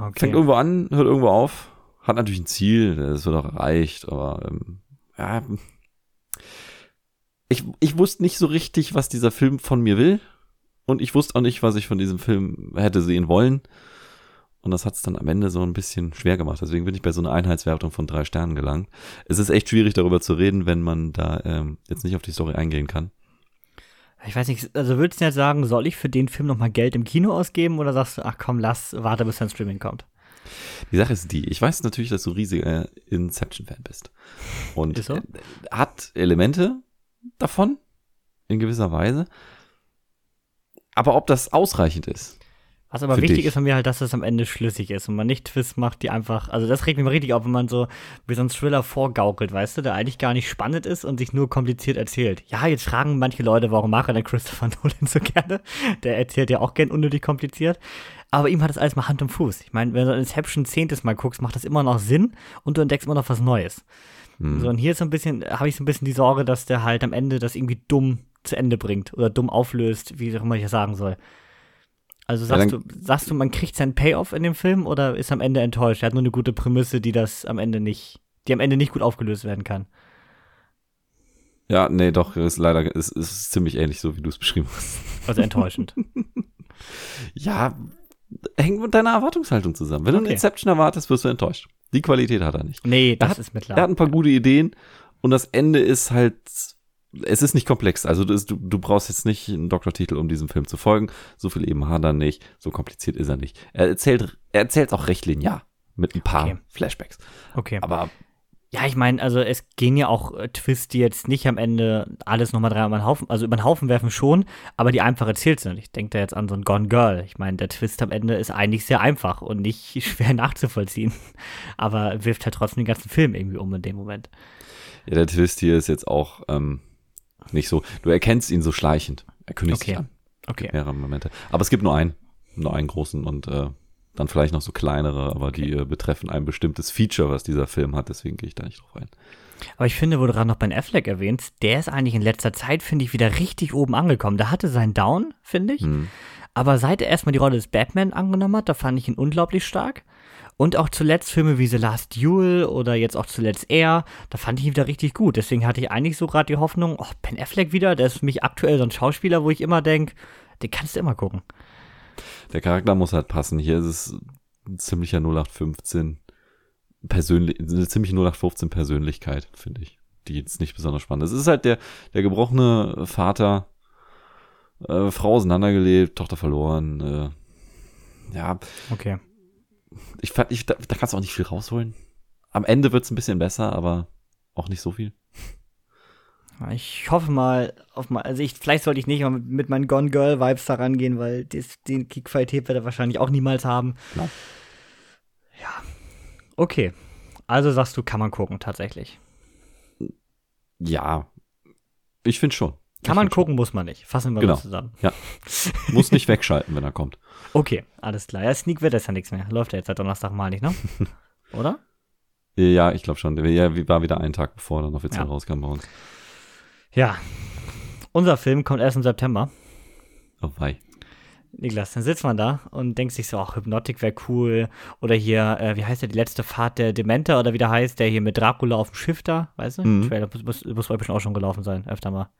Okay. Fängt irgendwo an, hört irgendwo auf, hat natürlich ein Ziel, das wird auch erreicht, aber ähm, ja, ich, ich wusste nicht so richtig, was dieser Film von mir will und ich wusste auch nicht, was ich von diesem Film hätte sehen wollen Und das hat es dann am Ende so ein bisschen schwer gemacht. Deswegen bin ich bei so einer Einheitswertung von drei Sternen gelangt. Es ist echt schwierig, darüber zu reden, wenn man da ähm, jetzt nicht auf die Story eingehen kann. Ich weiß nicht, also würdest du jetzt sagen, soll ich für den Film nochmal Geld im Kino ausgeben? Oder sagst du, ach komm, lass, warte, bis dein Streaming kommt? Die Sache ist die, ich weiß natürlich, dass du riesiger Inception-Fan bist. Und so? Hat Elemente davon, in gewisser Weise. Aber ob das ausreichend ist? Was aber wichtig dich. Ist von mir halt, dass das am Ende schlüssig ist und man nicht Twists macht, die einfach, also das regt mich mal richtig auf, wenn man so wie so ein Thriller vorgaukelt, weißt du, der eigentlich gar nicht spannend ist und sich nur kompliziert erzählt. Ja, jetzt fragen manche Leute, warum macht er denn Christopher Nolan so gerne? Der erzählt ja auch gern unnötig kompliziert, aber ihm hat das alles mal Hand und Fuß. Ich meine, wenn du Inception zehntes Mal guckst, macht das immer noch Sinn und du entdeckst immer noch was Neues. Hm. So, und hier ist so ein bisschen, habe ich so ein bisschen die Sorge, dass der halt am Ende das irgendwie dumm zu Ende bringt oder dumm auflöst, wie auch immer ich das sagen soll. Also sagst ja, du, sagst du, man kriegt seinen Payoff in dem Film oder ist am Ende enttäuscht? Er hat nur eine gute Prämisse, die das am Ende nicht, die am Ende nicht gut aufgelöst werden kann. Ja, nee, doch, ist leider, ist, ist ziemlich ähnlich so, wie du es beschrieben hast. Also enttäuschend. Ja, hängt mit deiner Erwartungshaltung zusammen. Wenn okay. du einen Inception erwartest, wirst du enttäuscht. Die Qualität hat er nicht. Nee, das hat, ist mittlerweile. Er hat ein paar gute Ideen und das Ende ist halt. Es ist nicht komplex, also du, du brauchst jetzt nicht einen Doktortitel, um diesem Film zu folgen. So viel eben hat er nicht, so kompliziert ist er nicht. Er erzählt er erzählt auch recht linear mit ein paar okay. Flashbacks. Okay. Aber ja, ich meine, also es gehen ja auch äh, Twists, die jetzt nicht am Ende alles nochmal dreimal über den Haufen, also über den Haufen werfen schon, aber die einfach erzählt sind. Ich denke da jetzt an so ein Gone Girl. Ich meine, der Twist am Ende ist eigentlich sehr einfach und nicht schwer nachzuvollziehen, aber wirft halt trotzdem den ganzen Film irgendwie um in dem Moment. Ja, der Twist hier ist jetzt auch ähm nicht so, du erkennst ihn so schleichend. Er kündigt okay. sich an. Okay. Mehrere Momente. Aber es gibt nur einen, nur einen großen und äh, dann vielleicht noch so kleinere, aber okay. die äh, betreffen ein bestimmtes Feature, was dieser Film hat, deswegen gehe ich da nicht drauf ein. Aber ich finde, wo du gerade noch Ben Affleck erwähnst, der ist eigentlich in letzter Zeit, finde ich, wieder richtig oben angekommen. Der hatte seinen Down, finde ich, hm. aber seit er erstmal die Rolle des Batman angenommen hat, da fand ich ihn unglaublich stark. Und auch zuletzt Filme wie The Last Duel oder jetzt auch zuletzt Air, da fand ich ihn wieder richtig gut. Deswegen hatte ich eigentlich so gerade die Hoffnung, oh, Ben Affleck wieder, der ist für mich aktuell so ein Schauspieler, wo ich immer denke, den kannst du immer gucken. Der Charakter muss halt passen. Hier ist es ein ziemlicher null acht fünfzehn persönlich, eine ziemliche null acht fünfzehn Persönlichkeit, finde ich, die jetzt nicht besonders spannend ist. Es ist halt der, der gebrochene Vater, äh, Frau auseinandergelebt, Tochter verloren, äh, ja. Okay. Ich, ich, da, da kannst du auch nicht viel rausholen. Am Ende wird es ein bisschen besser, aber auch nicht so viel. Ich hoffe mal, auf mal also ich, vielleicht sollte ich nicht mal mit, mit meinen Gone Girl Vibes da rangehen, weil des, den Kick-Qualität wird er wahrscheinlich auch niemals haben. Klar. Ja. Okay. Also sagst du, kann man gucken, tatsächlich. Ja. Ich finde schon. Kann ich man gucken, schon. Muss man nicht. Fassen wir genau. das zusammen. Ja. Muss nicht wegschalten, wenn er kommt. Okay, alles klar. Ja, Sneak wird das ja nichts mehr. Läuft ja jetzt seit Donnerstag mal nicht, ne? Oder? Ja, ich glaube schon. Ja, war wieder ein Tag, bevor er dann offiziell ja. rauskam bei uns. Ja. Unser Film kommt erst im September. Oh, wei. Niklas, dann sitzt man da und denkt sich so, ach, Hypnotic wäre cool. Oder hier, äh, wie heißt der, die letzte Fahrt der Dementor oder wie der heißt, der hier mit Dracula auf dem Schiff da, weißt du? Mhm. Trailer muss, muss wohl bestimmt auch schon gelaufen sein, öfter mal.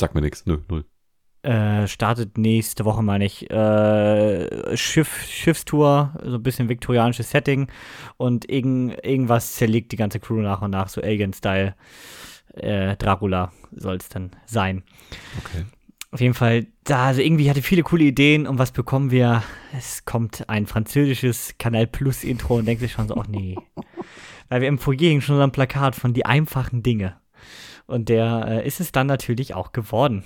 Sag mir nichts, nö, null. Äh, startet nächste Woche, meine ich, äh, Schiff, Schiffstour, so ein bisschen viktorianisches Setting und irgend, irgendwas zerlegt die ganze Crew nach und nach, so Alien-Style, äh, Dracula soll es dann sein. Okay. Auf jeden Fall, da, also irgendwie hatte viele coole Ideen und was bekommen wir? Es kommt ein französisches Kanal Plus Intro und denkt sich schon so, oh nee. Weil wir im Foyer hingen schon so ein Plakat von die einfachen Dinge. Und der äh, ist es dann natürlich auch geworden.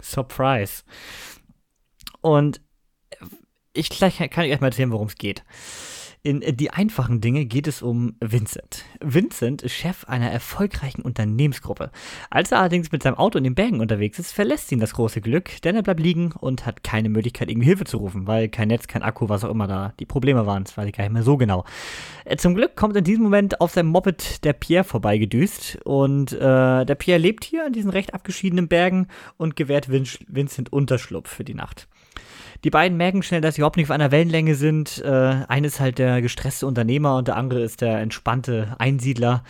Surprise. Und ich gleich, kann ich euch mal erzählen, worum es geht. In die einfachen Dinge geht es um Vincent. Vincent ist Chef einer erfolgreichen Unternehmensgruppe. Als er allerdings mit seinem Auto in den Bergen unterwegs ist, verlässt ihn das große Glück, denn er bleibt liegen und hat keine Möglichkeit, irgendwie Hilfe zu rufen, weil kein Netz, kein Akku, was auch immer da die Probleme waren. Das weiß ich gar nicht mehr so genau. Zum Glück kommt in diesem Moment auf seinem Moped der Pierre vorbeigedüst und äh, der Pierre lebt hier in diesen recht abgeschiedenen Bergen und gewährt Vin- Vincent Unterschlupf für die Nacht. Die beiden merken schnell, dass sie überhaupt nicht auf einer Wellenlänge sind. Äh, eines ist halt der gestresste Unternehmer und der andere ist der entspannte Einsiedler.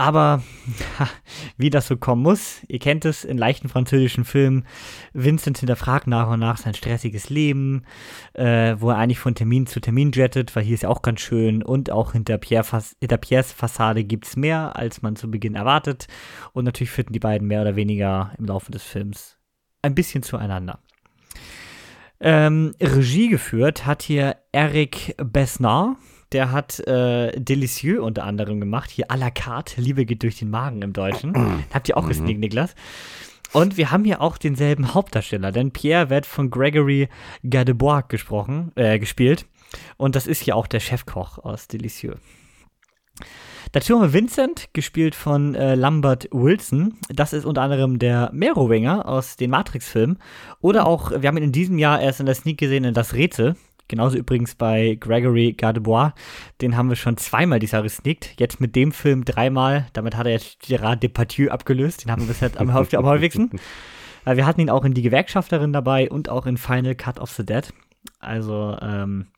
Aber wie das so kommen muss, ihr kennt es, in leichten französischen Filmen, Vincent hinterfragt nach und nach sein stressiges Leben, äh, wo er eigentlich von Termin zu Termin jettet, weil hier ist ja auch ganz schön und auch hinter, Pierre Fas- hinter Pierres Fassade gibt es mehr, als man zu Beginn erwartet, und natürlich finden die beiden mehr oder weniger im Laufe des Films ein bisschen zueinander. Ähm, Regie geführt hat hier Eric Besnard. Der hat äh, Delicieux unter anderem gemacht. Hier à la carte, Liebe geht durch den Magen im Deutschen. Habt ihr auch gesneakt, Niklas? Und wir haben hier auch denselben Hauptdarsteller, denn Pierre wird von Gregory Gadebois gesprochen, äh, gespielt. Und das ist hier auch der Chefkoch aus Delicieux. Dazu haben wir Vincent, gespielt von äh, Lambert Wilson. Das ist unter anderem der Merowinger aus den Matrix-Filmen. Oder auch, wir haben ihn in diesem Jahr erst in der Sneak gesehen, in Das Rätsel. Genauso übrigens bei Gregory Gadebois. Den haben wir schon zweimal dieses Jahr gesneakt. Jetzt mit dem Film dreimal. Damit hat er jetzt Gérard Depardieu abgelöst. Den haben wir bisher am, am häufigsten. Wir hatten ihn auch in Die Gewerkschafterin dabei und auch in Final Cut of the Dead. Also, ähm,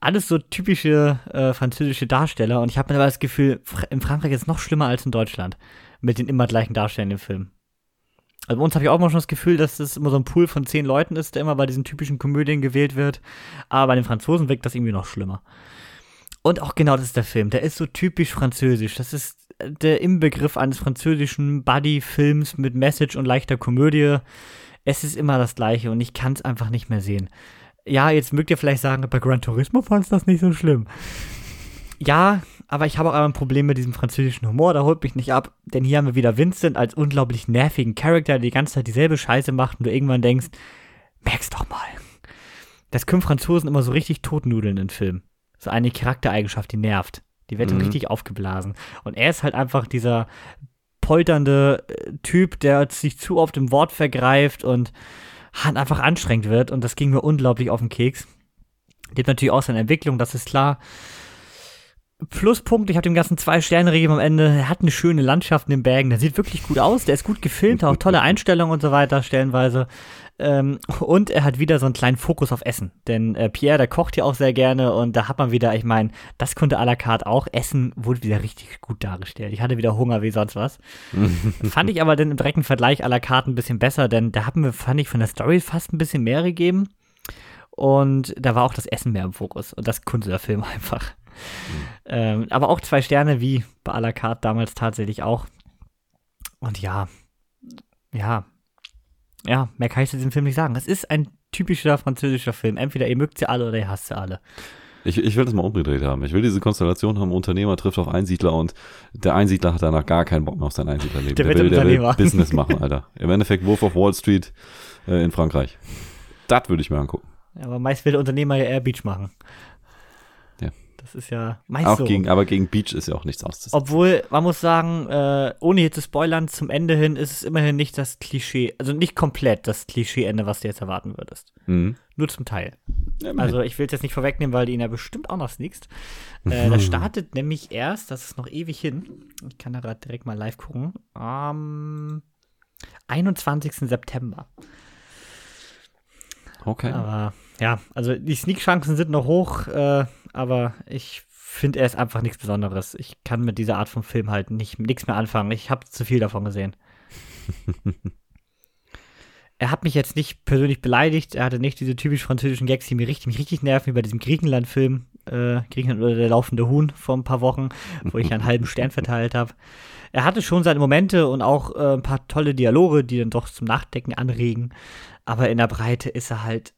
alles so typische äh, französische Darsteller. Und ich habe mir aber das Gefühl, in Frankreich ist es noch schlimmer als in Deutschland. Mit den immer gleichen Darstellern im Film. Also bei uns habe ich auch immer schon das Gefühl, dass das immer so ein Pool von zehn Leuten ist, der immer bei diesen typischen Komödien gewählt wird. Aber bei den Franzosen wirkt das irgendwie noch schlimmer. Und auch genau das ist der Film. Der ist so typisch französisch. Das ist der Inbegriff eines französischen Buddy-Films mit Message und leichter Komödie. Es ist immer das Gleiche und ich kann es einfach nicht mehr sehen. Ja, jetzt mögt ihr vielleicht sagen, bei Gran Turismo fand es das nicht so schlimm. Ja, aber ich habe auch ein Problem mit diesem französischen Humor, da holt mich nicht ab, denn hier haben wir wieder Vincent als unglaublich nervigen Charakter, der die ganze Zeit dieselbe Scheiße macht und du irgendwann denkst, merk's doch mal. Das können Franzosen immer so richtig totnudeln in Filmen. So eine Charaktereigenschaft, die nervt. Die wird mhm. richtig aufgeblasen. Und er ist halt einfach dieser polternde Typ, der sich zu oft im Wort vergreift und einfach anstrengend wird, und das ging mir unglaublich auf den Keks. Der hat natürlich auch seine Entwicklung, das ist klar. Pluspunkt, ich habe dem Ganzen zwei Sterne gegeben am Ende. Er hat eine schöne Landschaft in den Bergen. Der sieht wirklich gut aus. Der ist gut gefilmt, auch tolle Einstellungen und so weiter, stellenweise. Ähm, und er hat wieder so einen kleinen Fokus auf Essen. Denn äh, Pierre, der kocht ja auch sehr gerne. Und da hat man wieder, ich meine, das konnte à la carte auch. Essen wurde wieder richtig gut dargestellt. Ich hatte wieder Hunger wie sonst was. Fand ich aber dann im direkten Vergleich à la carte ein bisschen besser. Denn da haben wir, fand ich, von der Story fast ein bisschen mehr gegeben. Und da war auch das Essen mehr im Fokus. Und das konnte der Film einfach. Mhm. Ähm, aber auch zwei Sterne, wie bei à la carte damals tatsächlich auch. Und ja, ja, ja, mehr kann ich zu diesem Film nicht sagen. Es ist ein typischer französischer Film. Entweder ihr mögt sie alle oder ihr hasst sie alle. Ich, ich will das mal umgedreht haben. Ich will diese Konstellation haben, Unternehmer trifft auf Einsiedler und der Einsiedler hat danach gar keinen Bock mehr auf sein Einsiedlerleben. Der, der will, der will Business machen, Alter. Im Endeffekt Wolf of Wall Street äh, in Frankreich. Das würde ich mir angucken. Aber meist will der Unternehmer ja eher Beach machen. Das ist ja meist auch so. Gegen, aber gegen Beach ist ja auch nichts auszusetzen. Obwohl, man muss sagen, äh, ohne hier zu spoilern, zum Ende hin ist es immerhin nicht das Klischee, also nicht komplett das Klischee-Ende, was du jetzt erwarten würdest. Mhm. Nur zum Teil. Ja, also ich will es jetzt nicht vorwegnehmen, weil du ihn ja bestimmt auch noch sneakst. Äh, das startet nämlich erst, das ist noch ewig hin, ich kann da gerade direkt mal live gucken, am einundzwanzigsten September. Okay. Aber ja, also die Sneak-Chancen sind noch hoch, äh, aber ich finde, er ist einfach nichts Besonderes. Ich kann mit dieser Art von Film halt nicht nichts mehr anfangen. Ich habe zu viel davon gesehen. Er hat mich jetzt nicht persönlich beleidigt. Er hatte nicht diese typisch französischen Gags, die mich richtig, mich richtig nerven, wie bei diesem Griechenland-Film. Äh, Griechenland oder der laufende Huhn vor ein paar Wochen, wo ich einen halben Stern verteilt habe. Er hatte schon seine Momente und auch äh, ein paar tolle Dialoge, die dann doch zum Nachdenken anregen. Aber in der Breite ist er halt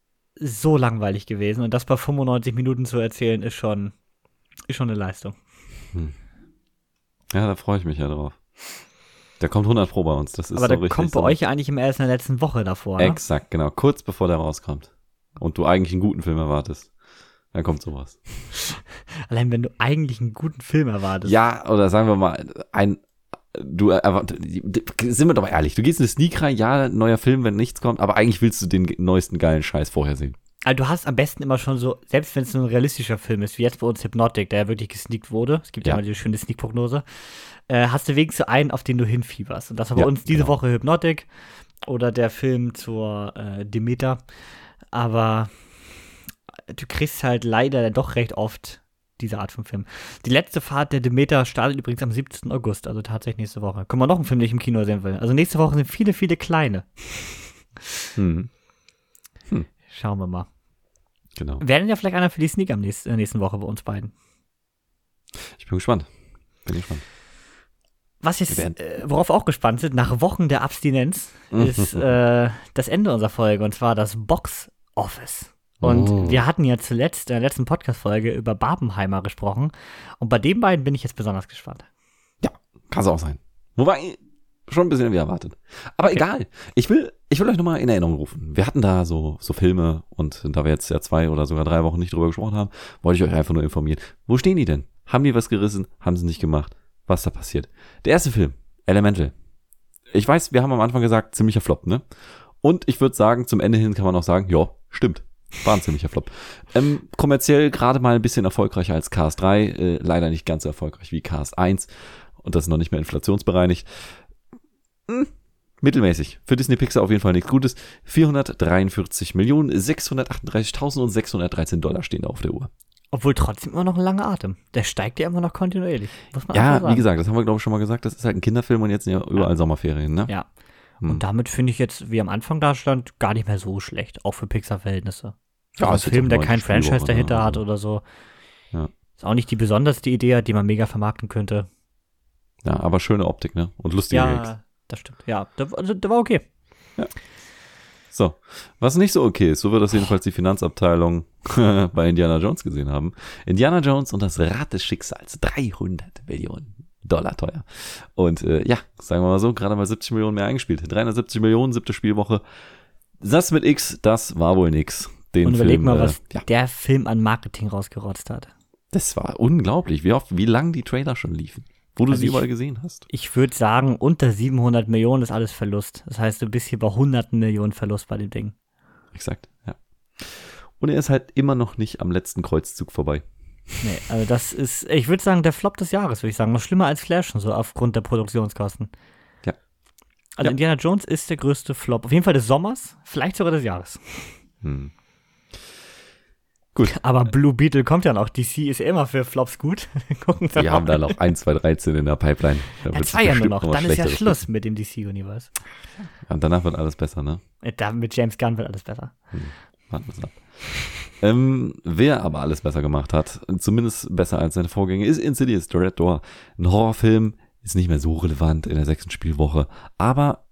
so langweilig gewesen. Und das bei fünfundneunzig Minuten zu erzählen, ist schon, ist schon eine Leistung. Hm. Ja, da freue ich mich ja drauf. Der kommt hundert Pro bei uns. Das ist aber der richtig kommt bei so euch ja eigentlich im ersten in der letzten Woche davor. Exakt, ne? Genau. Kurz bevor der rauskommt. Und du eigentlich einen guten Film erwartest. Dann kommt sowas. Allein wenn du eigentlich einen guten Film erwartest. Ja, oder sagen wir mal, ein Du, sind wir doch mal ehrlich, du gehst in eine Sneak rein, ja, neuer Film, wenn nichts kommt, aber eigentlich willst du den neuesten geilen Scheiß vorher sehen. Also du hast am besten immer schon so, selbst wenn es ein realistischer Film ist, wie jetzt bei uns Hypnotic, der ja wirklich gesneakt wurde, es gibt ja, ja immer diese schöne Sneak-Prognose, äh, hast du wenigstens so einen, auf den du hinfieberst. Und das war bei ja, uns diese genau. Woche Hypnotic oder der Film zur äh, Demeter, aber du kriegst halt leider dann doch recht oft diese Art von Film. Die letzte Fahrt der Demeter startet übrigens am siebzehnten August, also tatsächlich nächste Woche. Können wir noch einen Film, den ich im Kino sehen will. Also nächste Woche sind viele, viele kleine. Hm. Hm. Schauen wir mal. Genau. Wäre denn ja vielleicht einer für die Sneak am nächsten, äh, nächsten Woche bei uns beiden? Ich bin gespannt. Bin gespannt. Was jetzt, äh, worauf wir auch gespannt sind, nach Wochen der Abstinenz, ist äh, das Ende unserer Folge, und zwar das Box Office. Und oh. wir hatten ja zuletzt, in der letzten Podcast-Folge, über Barbenheimer gesprochen. Und bei den beiden bin ich jetzt besonders gespannt. Ja, kann es auch sein. Wobei, schon ein bisschen wie erwartet. Aber okay. egal. Ich will, ich will euch nochmal in Erinnerung rufen. Wir hatten da so, so Filme, und da wir jetzt ja zwei oder sogar drei Wochen nicht drüber gesprochen haben, wollte ich euch einfach nur informieren. Wo stehen die denn? Haben die was gerissen? Haben sie nicht gemacht? Was da passiert? Der erste Film, Elemental. Ich weiß, wir haben am Anfang gesagt, ziemlicher Flop, ne? Und ich würde sagen, zum Ende hin kann man auch sagen, ja, stimmt. War ein ziemlicher Flop. Ähm, kommerziell gerade mal ein bisschen erfolgreicher als Cars drei. Äh, leider nicht ganz so erfolgreich wie Cars eins. Und das ist noch nicht mehr inflationsbereinigt. Hm, mittelmäßig. Für Disney Pixar auf jeden Fall nichts Gutes. vierhundertdreiundvierzig Millionen sechshundertachtunddreißigtausend sechshundertdreizehn Dollar stehen da auf der Uhr. Obwohl trotzdem immer noch ein langer Atem. Der steigt ja immer noch kontinuierlich. Muss man ja, wie gesagt, das haben wir, glaube ich, schon mal gesagt. Das ist halt ein Kinderfilm und jetzt sind ja überall ja. Sommerferien, ne? Ja. Und damit finde ich jetzt, wie am Anfang da stand, gar nicht mehr so schlecht, auch für Pixar-Verhältnisse. Ja, also ein Film, der kein Franchise dahinter ja. hat oder so. Ja. Ist auch nicht die besonderste Idee, die man mega vermarkten könnte. Ja, aber schöne Optik, ne? Und lustige Ja, Gags. Das stimmt. Ja, der, also, der war okay. Ja. So, was nicht so okay ist, so wird das jedenfalls die Finanzabteilung bei Indiana Jones gesehen haben. Indiana Jones und das Rad des Schicksals, dreihundert Millionen Dollar teuer. Und äh, ja, sagen wir mal so, gerade mal siebzig Millionen mehr eingespielt. dreihundertsiebzig Millionen, siebte Spielwoche. Das mit X, das war wohl nix. Den Und überleg Film, mal, was äh, ja. der Film an Marketing rausgerotzt hat. Das war unglaublich, wie oft, wie lang die Trailer schon liefen, wo du also sie ich, überall gesehen hast. Ich würde sagen, unter siebenhundert Millionen ist alles Verlust. Das heißt, du bist hier bei hunderten Millionen Verlust bei dem Ding. Exakt, ja. Und er ist halt immer noch nicht am letzten Kreuzzug vorbei. Nee, also das ist, ich würde sagen, der Flop des Jahres, würde ich sagen. Noch schlimmer als Flash und so, aufgrund der Produktionskosten. Ja. Also ja. Indiana Jones ist der größte Flop. Auf jeden Fall des Sommers, vielleicht sogar des Jahres. Hm. Gut. Aber Blue Beetle kommt ja noch. D C ist immer für Flops gut. Gucken wir mal. Wir haben da noch eins, zwei, dreizehn in der Pipeline. Da ja, zwei ja nur noch. Dann ist ja Schluss mit dem D C-Universe. Und danach wird alles besser, ne? Da, mit James Gunn wird alles besser. Hm. Warten wir es ab. Ähm, wer aber alles besser gemacht hat, zumindest besser als seine Vorgänger, ist Insidious, The Red Door. Ein Horrorfilm, ist nicht mehr so relevant in der sechsten Spielwoche, aber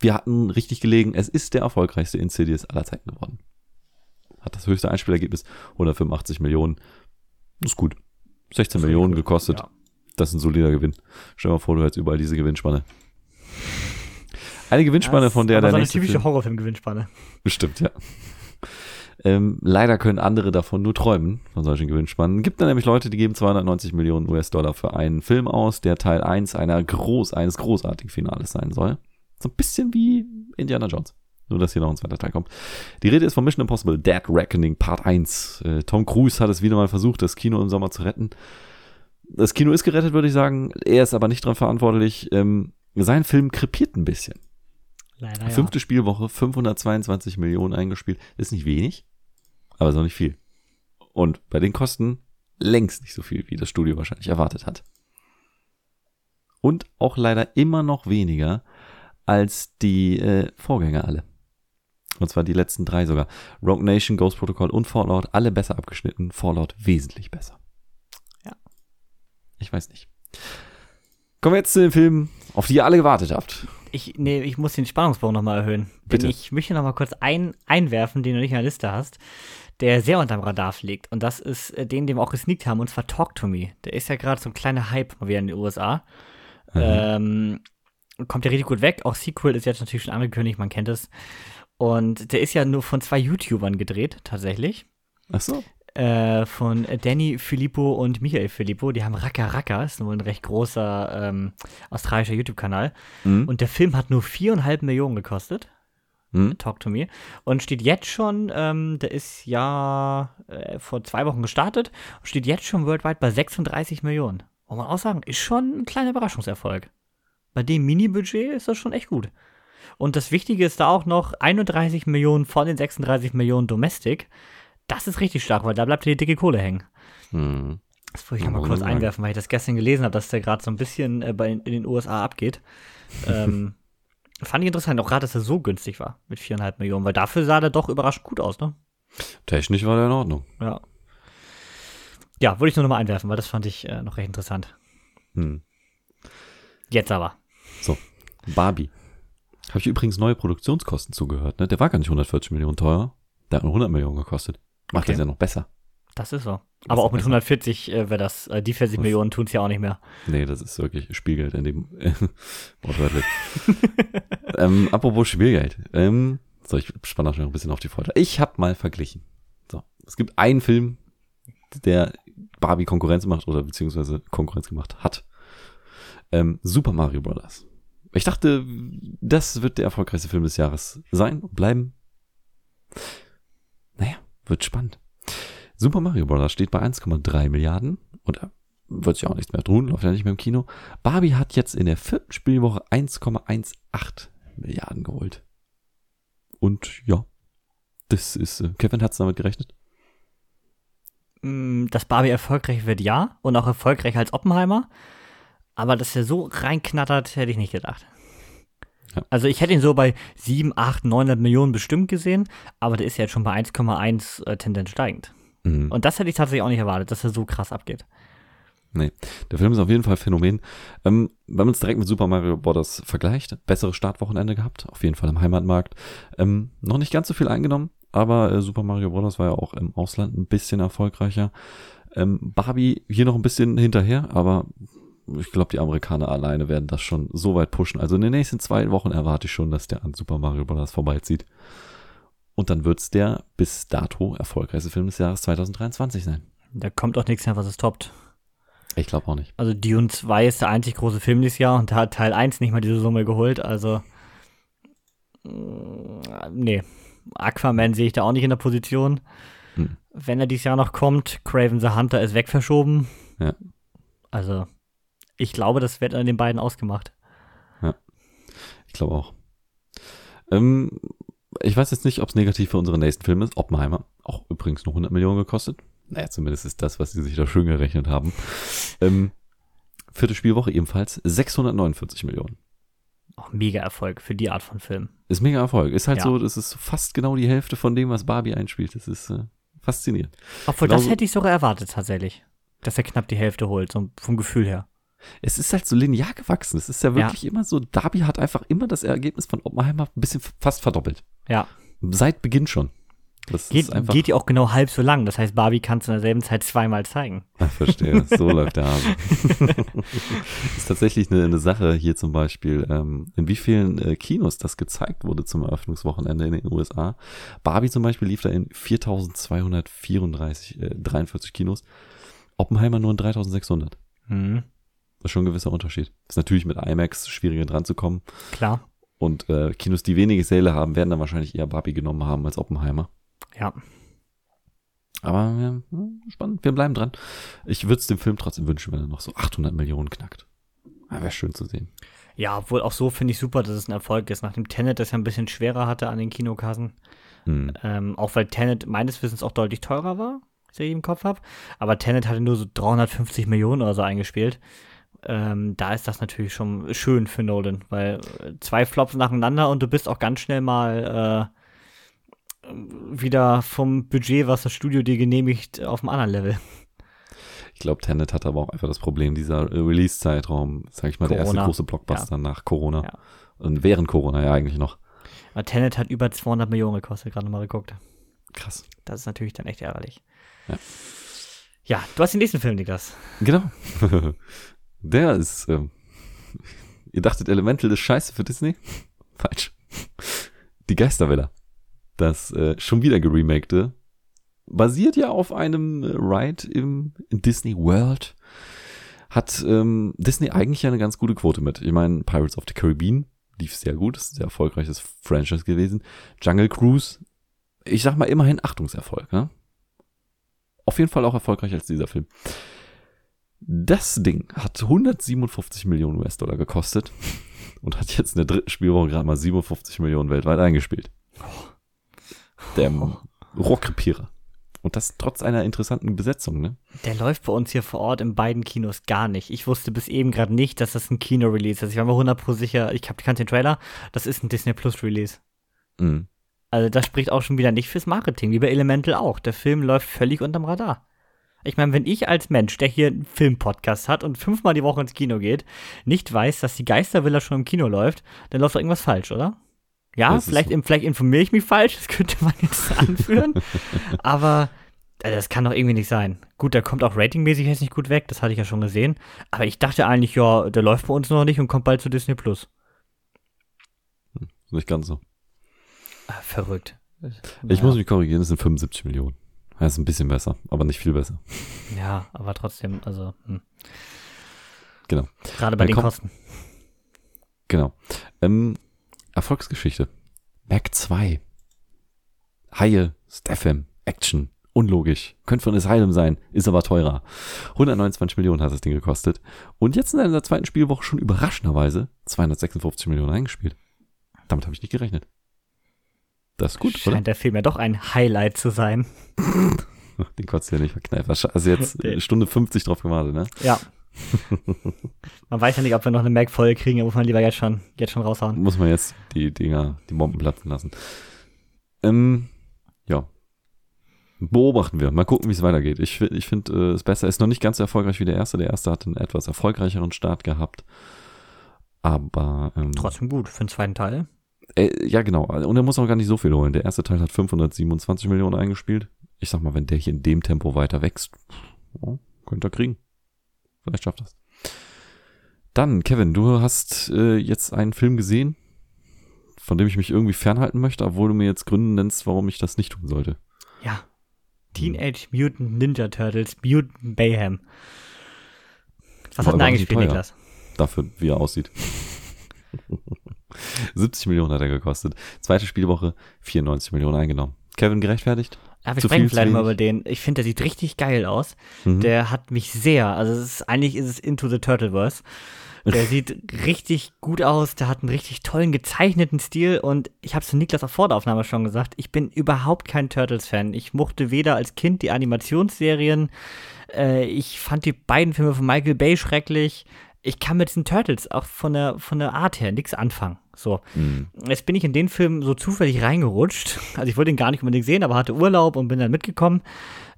wir hatten richtig gelegen, es ist der erfolgreichste Insidious aller Zeiten geworden. Hat das höchste Einspielergebnis, hundertfünfundachtzig Millionen, ist gut. sechzehn Millionen gekostet, ja. Das ist ein solider Gewinn. Stell dir mal vor, du hättest überall diese Gewinnspanne. Eine Gewinnspanne, das von der der so nächste Film... Das ist eine typische Horrorfilm-Gewinnspanne. Bestimmt, ja. Ähm, leider können andere davon nur träumen, von solchen Gewinnspannen. Gibt da nämlich Leute, die geben zweihundertneunzig Millionen US-Dollar für einen Film aus, der Teil eins einer groß, eines großartigen Finales sein soll. So ein bisschen wie Indiana Jones. Nur, dass hier noch ein zweiter Teil kommt. Die Rede ist von Mission Impossible Dead Reckoning Part eins. Äh, Tom Cruise hat es wieder mal versucht, das Kino im Sommer zu retten. Das Kino ist gerettet, würde ich sagen. Er ist aber nicht dran verantwortlich. Ähm, sein Film krepiert ein bisschen. Leider, Fünfte ja. Spielwoche, fünfhundertzweiundzwanzig Millionen eingespielt. Ist nicht wenig, aber ist auch nicht viel. Und bei den Kosten längst nicht so viel, wie das Studio wahrscheinlich erwartet hat. Und auch leider immer noch weniger als die äh, Vorgänger alle. Und zwar die letzten drei sogar. Rogue Nation, Ghost Protocol und Fallout, alle besser abgeschnitten. Fallout wesentlich besser. Ja. Ich weiß nicht. Kommen wir jetzt zu den Filmen, auf die ihr alle gewartet habt. Ich, nee, ich muss den Spannungsbogen nochmal erhöhen. Bitte. Denn ich möchte nochmal kurz einen einwerfen, den du nicht in der Liste hast, der sehr unterm Radar fliegt. Und das ist den, den wir auch gesneakt haben, und zwar Talk to Me. Der ist ja gerade so ein kleiner Hype mal wieder in den U S A. Mhm. Ähm, kommt ja richtig gut weg. Auch Sequel ist jetzt natürlich schon angekündigt, man kennt es. Und der ist ja nur von zwei YouTubern gedreht, tatsächlich. Ach so. Äh, von Danny Filippo und Michael Filippo. Die haben Raka Raka, ist nur ein recht großer ähm, australischer YouTube-Kanal. Mhm. Und der Film hat nur viereinhalb Millionen gekostet. Mhm. Talk to Me. Und steht jetzt schon, ähm, der ist ja äh, vor zwei Wochen gestartet, steht jetzt schon worldwide bei sechsunddreißig Millionen. Muss man auch sagen, ist schon ein kleiner Überraschungserfolg. Bei dem Mini-Budget ist das schon echt gut. Und das Wichtige ist da auch noch, einunddreißig Millionen von den sechsunddreißig Millionen Domestic. Das ist richtig stark, weil da bleibt die dicke Kohle hängen. Mhm. Das wollte ich nochmal kurz einwerfen, weil ich das gestern gelesen habe, dass der gerade so ein bisschen äh, bei, in den U S A abgeht. ähm, fand ich interessant, auch gerade, dass er so günstig war mit viereinhalb Millionen, weil dafür sah der doch überraschend gut aus, ne? Technisch war der in Ordnung. Ja. Ja, wollte ich nur nochmal einwerfen, weil das fand ich äh, noch recht interessant. Hm. Jetzt aber. So, Barbie. Habe ich übrigens neue Produktionskosten zugehört, ne? Der war gar nicht hundertvierzig Millionen teuer. Der hat nur hundert Millionen gekostet. Macht okay. Das ja noch besser. Das ist so. Aber das auch mit besser. hundertvierzig äh, wäre das, äh, die vierzig Millionen tun es ja auch nicht mehr. Nee, das ist wirklich Spielgeld in dem äh, wortwörtlich. ähm, apropos Spielgeld. Ähm, so, ich spanne auch schon ein bisschen auf die Folter. Ich habe mal verglichen. So, es gibt einen Film, der Barbie Konkurrenz macht oder beziehungsweise Konkurrenz gemacht hat. Ähm, Super Mario Bros. Ich dachte, das wird der erfolgreichste Film des Jahres sein und bleiben. Naja, wird spannend. Super Mario Bros. Steht bei eins Komma drei Milliarden und wird sich auch nichts mehr tun, läuft ja nicht mehr im Kino. Barbie hat jetzt in der vierten Spielwoche eins Komma achtzehn Milliarden geholt. Und ja, das ist, äh, Kevin hat's damit gerechnet. Dass Barbie erfolgreich wird, ja. Und auch erfolgreich als Oppenheimer. Aber dass er so reinknattert, hätte ich nicht gedacht. Ja. Also ich hätte ihn so bei sieben, acht, neunhundert Millionen bestimmt gesehen, aber der ist ja jetzt schon bei eins Komma eins äh, Tendenz steigend. Mhm. Und das hätte ich tatsächlich auch nicht erwartet, dass er so krass abgeht. Nee, der Film ist auf jeden Fall ein Phänomen. Ähm, wenn man es direkt mit Super Mario Bros. Vergleicht, besseres Startwochenende gehabt, auf jeden Fall im Heimatmarkt. Ähm, noch nicht ganz so viel eingenommen, aber äh, Super Mario Bros. War ja auch im Ausland ein bisschen erfolgreicher. Ähm, Barbie hier noch ein bisschen hinterher, aber ich glaube, die Amerikaner alleine werden das schon so weit pushen. Also in den nächsten zwei Wochen erwarte ich schon, dass der an Super Mario Bros. Vorbeizieht. Und dann wird es der bis dato erfolgreichste Film des Jahres zwanzig dreiundzwanzig sein. Da kommt auch nichts mehr, was es toppt. Ich glaube auch nicht. Also Dune zwei ist der einzig große Film dieses Jahr und da hat Teil eins nicht mal diese Summe geholt. Also, nee. Aquaman sehe ich da auch nicht in der Position. Hm. Wenn er dieses Jahr noch kommt, Craven the Hunter ist wegverschoben. Ja. Also, ich glaube, das wird an den beiden ausgemacht. Ja, ich glaube auch. Ähm, ich weiß jetzt nicht, ob es negativ für unseren nächsten Film ist. Oppenheimer, auch übrigens nur hundert Millionen gekostet. Naja, zumindest ist das, was sie sich da schön gerechnet haben. Ähm, vierte Spielwoche ebenfalls, sechshundertneunundvierzig Millionen. Auch mega Erfolg für die Art von Film. Ist mega Erfolg. Ist halt ja. so, das ist fast genau die Hälfte von dem, was Barbie einspielt. Das ist äh, faszinierend. Obwohl, genau das so, hätte ich sogar erwartet tatsächlich. Dass er knapp die Hälfte holt, so vom Gefühl her. Es ist halt so linear gewachsen. Es ist ja wirklich ja. immer so, Darby hat einfach immer das Ergebnis von Oppenheimer ein bisschen fast verdoppelt. Ja. Seit Beginn schon. Das geht, ist einfach geht ja auch genau halb so lang. Das heißt, Barbie kann es in derselben Zeit zweimal zeigen. Ich verstehe, so läuft der Hase. Ist tatsächlich eine, eine Sache hier zum Beispiel, ähm, in wie vielen äh, Kinos das gezeigt wurde zum Eröffnungswochenende in den U S A. Barbie zum Beispiel lief da in viertausendzweihundertvierunddreißig, äh, dreiundvierzig Kinos. Oppenheimer nur in dreitausendsechshundert. Mhm. Das ist schon ein gewisser Unterschied. Ist natürlich mit IMAX schwieriger dran zu kommen. Klar. Und äh, Kinos, die wenige Säle haben, werden dann wahrscheinlich eher Barbie genommen haben als Oppenheimer. Ja. Aber ja, spannend, wir bleiben dran. Ich würde es dem Film trotzdem wünschen, wenn er noch so achthundert Millionen knackt. Wäre schön zu sehen. Ja, obwohl auch so finde ich super, dass es ein Erfolg ist. Nachdem Tenet das ja ein bisschen schwerer hatte an den Kinokassen. Hm. Ähm, auch weil Tenet meines Wissens auch deutlich teurer war, wenn ich im Kopf habe. Aber Tenet hatte nur so dreihundertfünfzig Millionen oder so eingespielt. Ähm, da ist das natürlich schon schön für Nolan, weil zwei Flops nacheinander und du bist auch ganz schnell mal äh, wieder vom Budget, was das Studio dir genehmigt, auf einem anderen Level. Ich glaube, Tenet hat aber auch einfach das Problem, dieser Release-Zeitraum, sag ich mal, Corona. Der erste große Blockbuster ja. nach Corona ja. und während Corona ja eigentlich noch. Aber Tenet hat über zweihundert Millionen gekostet, gerade mal geguckt. Krass. Das ist natürlich dann echt ärgerlich. Ja, ja du hast den nächsten Film, Niklas. Genau. Der ist, ähm, ihr dachtet, Elemental ist scheiße für Disney? Falsch. Die Geisterwelle. Das äh, schon wieder geremakte. Basiert ja auf einem Ride im Disney World. Hat ähm, Disney eigentlich ja eine ganz gute Quote mit. Ich meine, Pirates of the Caribbean lief sehr gut. Ist ein sehr erfolgreiches Franchise gewesen. Jungle Cruise, ich sag mal immerhin Achtungserfolg. Ne? Auf jeden Fall auch erfolgreicher als dieser Film. Das Ding hat hundertsiebenundfünfzig Millionen U S-Dollar gekostet und hat jetzt in der dritten Spielwoche gerade mal siebenundfünfzig Millionen weltweit eingespielt. Der Rohrkrepierer. Und das trotz einer interessanten Besetzung, ne? Der läuft bei uns hier vor Ort in beiden Kinos gar nicht. Ich wusste bis eben gerade nicht, dass das ein Kino-Release ist. Ich war mir hundert Prozent sicher, ich kannte den Trailer, das ist ein Disney-Plus-Release. Mhm. Also das spricht auch schon wieder nicht fürs Marketing, wie bei Elemental auch. Der Film läuft völlig unterm Radar. Ich meine, wenn ich als Mensch, der hier einen Film-Podcast hat und fünfmal die Woche ins Kino geht, nicht weiß, dass die Geistervilla schon im Kino läuft, dann läuft doch irgendwas falsch, oder? Ja, vielleicht, so. vielleicht informiere ich mich falsch, das könnte man jetzt anführen, aber also das kann doch irgendwie nicht sein. Gut, der kommt auch ratingmäßig jetzt nicht gut weg, das hatte ich ja schon gesehen, aber ich dachte eigentlich, ja, der läuft bei uns noch nicht und kommt bald zu Disney Plus. Nicht ganz so. Verrückt. Ich ja. muss mich korrigieren, das sind fünfundsiebzig Millionen. Das ist ein bisschen besser, aber nicht viel besser. Ja, aber trotzdem, also. Hm. Genau. Gerade bei Dann den kommt, Kosten. Genau. Ähm, Erfolgsgeschichte. Mac zwei. Haie, Statham, Action. Unlogisch. Könnte von Asylum sein, ist aber teurer. hundertneunundzwanzig Millionen hat das Ding gekostet. Und jetzt in der zweiten Spielwoche schon überraschenderweise zweihundertsechsundfünfzig Millionen eingespielt. Damit habe ich nicht gerechnet. Das ist gut, Scheint oder? Scheint der Film ja doch ein Highlight zu sein. Den konntest du ja nicht verkneifen. Also jetzt Stunde fünfzig drauf gewartet, ne? Ja. Man weiß ja nicht, ob wir noch eine Mac-Folge kriegen, da muss man lieber jetzt schon, jetzt schon raushauen. Muss man jetzt die Dinger, die Bomben platzen lassen. Ähm, ja. Beobachten wir. Mal gucken, wie es weitergeht. Ich, ich finde äh, es besser. Ist noch nicht ganz so erfolgreich wie der erste. Der erste hat einen etwas erfolgreicheren Start gehabt. Aber ähm, trotzdem gut für den zweiten Teil. Äh, ja, genau. Und er muss auch gar nicht so viel holen. Der erste Teil hat fünfhundertsiebenundzwanzig Millionen eingespielt. Ich sag mal, wenn der hier in dem Tempo weiter wächst, oh, könnte er kriegen. Vielleicht schafft das. Dann, Kevin, du hast äh, jetzt einen Film gesehen, von dem ich mich irgendwie fernhalten möchte, obwohl du mir jetzt Gründe nennst, warum ich das nicht tun sollte. Ja. Teenage Mutant Ninja Turtles, Mutant Mayhem. Was hat denn eingespielt, Niklas? Dafür, wie er aussieht. siebzig Millionen hat er gekostet. Zweite Spielwoche, vierundneunzig Millionen eingenommen. Kevin, gerechtfertigt? Ja, wir sprechen vielleicht mal über den. Ich finde, der sieht richtig geil aus. Mhm. Der hat mich sehr, also es ist, eigentlich ist es Into the Turtleverse. Der sieht richtig gut aus, der hat einen richtig tollen gezeichneten Stil und ich habe es zu Niklas auf Vordaufnahme schon gesagt, ich bin überhaupt kein Turtles-Fan. Ich mochte weder als Kind die Animationsserien, äh, ich fand die beiden Filme von Michael Bay schrecklich. Ich kann mit diesen Turtles auch von der, von der Art her nichts anfangen. So. Mhm. Jetzt bin ich in den Film so zufällig reingerutscht. Also ich wollte ihn gar nicht unbedingt sehen, aber hatte Urlaub und bin dann mitgekommen.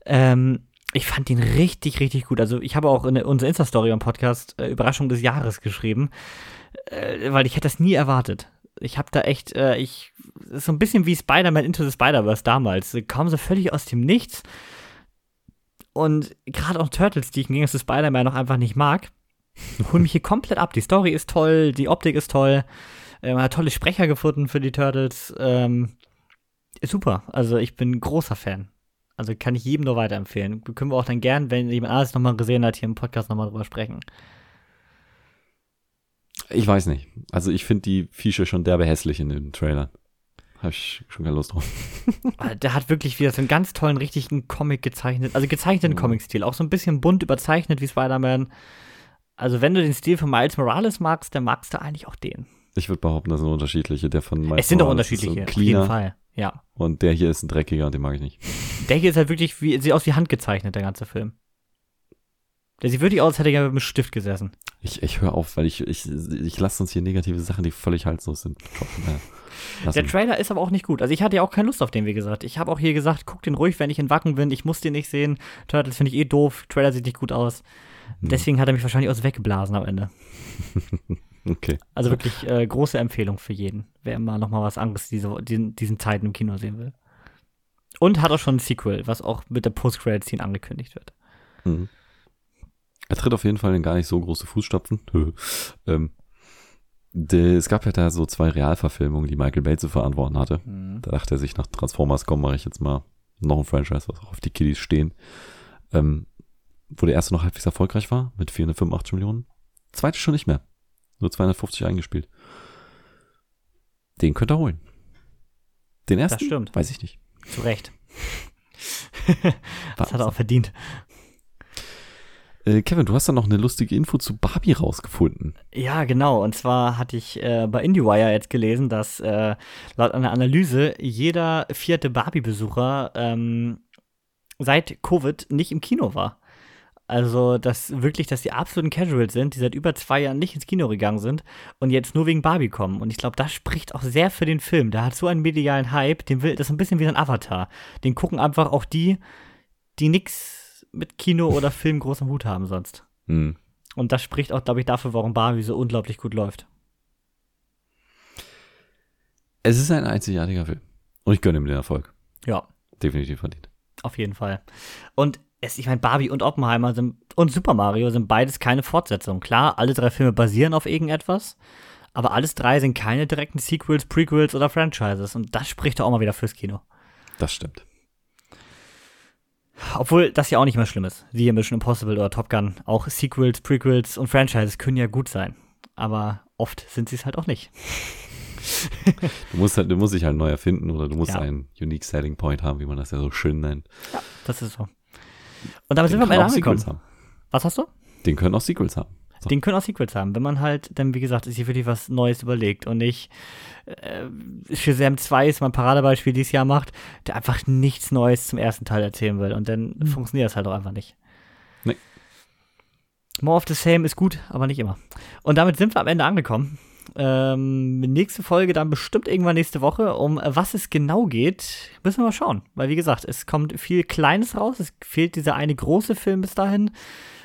Ähm, ich fand ihn richtig, richtig gut. Also ich habe auch in unserer Insta-Story am Podcast äh, Überraschung des Jahres geschrieben, äh, weil ich hätte das nie erwartet. Ich habe da echt, äh, ich so ein bisschen wie Spider-Man Into the Spider-Verse damals. Kaum so völlig aus dem Nichts. Und gerade auch Turtles, die ich im Gegensatz zu Spider-Man noch einfach nicht mag, hol mich hier komplett ab. Die Story ist toll, die Optik ist toll, man hat tolle Sprecher gefunden für die Turtles. Ähm, super, also ich bin ein großer Fan. Also kann ich jedem nur weiterempfehlen. Können wir auch dann gern, wenn jemand alles nochmal gesehen hat, hier im Podcast nochmal drüber sprechen. Ich weiß nicht. Also ich finde die Viecher schon derbe hässlich in den Trailern. Habe ich schon keine Lust drauf. Der hat wirklich wieder so einen ganz tollen, richtigen Comic gezeichnet, also gezeichneten Comic-Stil. Auch so ein bisschen bunt überzeichnet wie Spider-Man. Also wenn du den Stil von Miles Morales magst, dann magst du eigentlich auch den. Ich würde behaupten, das sind unterschiedliche. Der von Miles Morales. Es sind doch unterschiedliche, auf jeden Fall. Ja. Und der hier ist ein dreckiger und den mag ich nicht. Der hier ist halt wirklich, wie, sieht aus wie handgezeichnet, der ganze Film. Der sieht wirklich aus, als hätte er gerne mit einem Stift gesessen. Ich, ich höre auf, weil ich, ich, ich lasse uns hier negative Sachen, die völlig haltlos sind. Lass der mich. Trailer ist aber auch nicht gut. Also ich hatte ja auch keine Lust auf den, wie gesagt. Ich habe auch hier gesagt, guck den ruhig, wenn ich in Wacken bin. Ich muss den nicht sehen. Turtles finde ich eh doof. Trailer sieht nicht gut aus. Deswegen hat er mich wahrscheinlich auch weggeblasen am Ende. Okay. Also wirklich äh, große Empfehlung für jeden, wer immer nochmal was anderes diese, diesen, diesen Zeiten im Kino sehen will. Und hat auch schon ein Sequel, was auch mit der Post-Credit-Scene angekündigt wird. Mhm. Er tritt auf jeden Fall in gar nicht so große Fußstapfen. ähm, de, es gab ja da so zwei Realverfilmungen, die Michael Bay zu verantworten hatte. Mhm. Da dachte er sich, nach Transformers, komm, mache ich jetzt mal noch ein Franchise, was auch auf die Kiddies stehen. Ähm, wo der erste noch halbwegs erfolgreich war, mit vierhundertfünfundachtzig Millionen. Zweite schon nicht mehr. Nur zweihundertfünfzig eingespielt. Den könnt ihr holen. Den ersten? Das stimmt. Weiß ich nicht. Zu Recht. Das hat er auch verdient. Äh, Kevin, du hast da noch eine lustige Info zu Barbie rausgefunden. Ja, genau. Und zwar hatte ich äh, bei IndieWire jetzt gelesen, dass äh, laut einer Analyse jeder vierte Barbie-Besucher ähm, seit Covid nicht im Kino war. Also, dass wirklich, dass die absoluten Casuals sind, die seit über zwei Jahren nicht ins Kino gegangen sind und jetzt nur wegen Barbie kommen. Und ich glaube, das spricht auch sehr für den Film. Der hat so einen medialen Hype, den will, das ist ein bisschen wie ein Avatar. Den gucken einfach auch die, die nichts mit Kino oder Film groß am Hut haben sonst. Mhm. Und das spricht auch, glaube ich, dafür, warum Barbie so unglaublich gut läuft. Es ist ein einzigartiger Film. Und ich gönne ihm den Erfolg. Ja. Definitiv verdient. Auf jeden Fall. Und ich meine, Barbie und Oppenheimer sind, und Super Mario sind beides keine Fortsetzung. Klar, alle drei Filme basieren auf irgendetwas, aber alles drei sind keine direkten Sequels, Prequels oder Franchises. Und das spricht doch auch mal wieder fürs Kino. Das stimmt. Obwohl das ja auch nicht mehr schlimm ist. Siehe Mission Impossible oder Top Gun. Auch Sequels, Prequels und Franchises können ja gut sein. Aber oft sind sie es halt auch nicht. Du musst halt, du musst dich halt neu erfinden oder du musst ja. einen unique selling point haben, wie man das ja so schön nennt. Ja, das ist so. Und damit den sind wir am Ende angekommen. Was hast du? Den können auch Sequels haben. So. Den können auch Sequels haben, wenn man halt, dann wie gesagt, sich wirklich was Neues überlegt und nicht äh, Shazam zwei ist mein Paradebeispiel dieses Jahr macht, der einfach nichts Neues zum ersten Teil erzählen will und dann mhm. funktioniert das halt auch einfach nicht. Nee. More of the same ist gut, aber nicht immer. Und damit sind wir am Ende angekommen. Ähm, nächste Folge dann bestimmt irgendwann nächste Woche, um was es genau geht, müssen wir mal schauen, weil wie gesagt, es kommt viel Kleines raus, es fehlt dieser eine große Film bis dahin,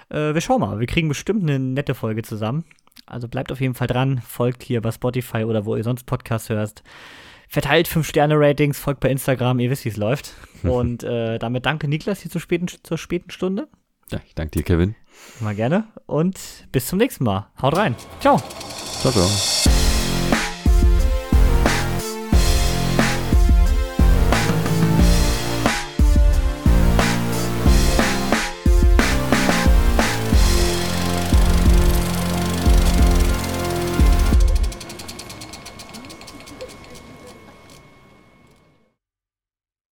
äh, wir schauen mal, wir kriegen bestimmt eine nette Folge zusammen, also bleibt auf jeden Fall dran, folgt hier bei Spotify oder wo ihr sonst Podcasts hört, verteilt fünf Sterne Ratings, folgt bei Instagram, ihr wisst, wie es läuft und äh, damit danke Niklas hier zur späten, zur späten Stunde. Ja, ich danke dir, Kevin. Mal gerne und bis zum nächsten Mal. Haut rein. Ciao. Ciao, ciao.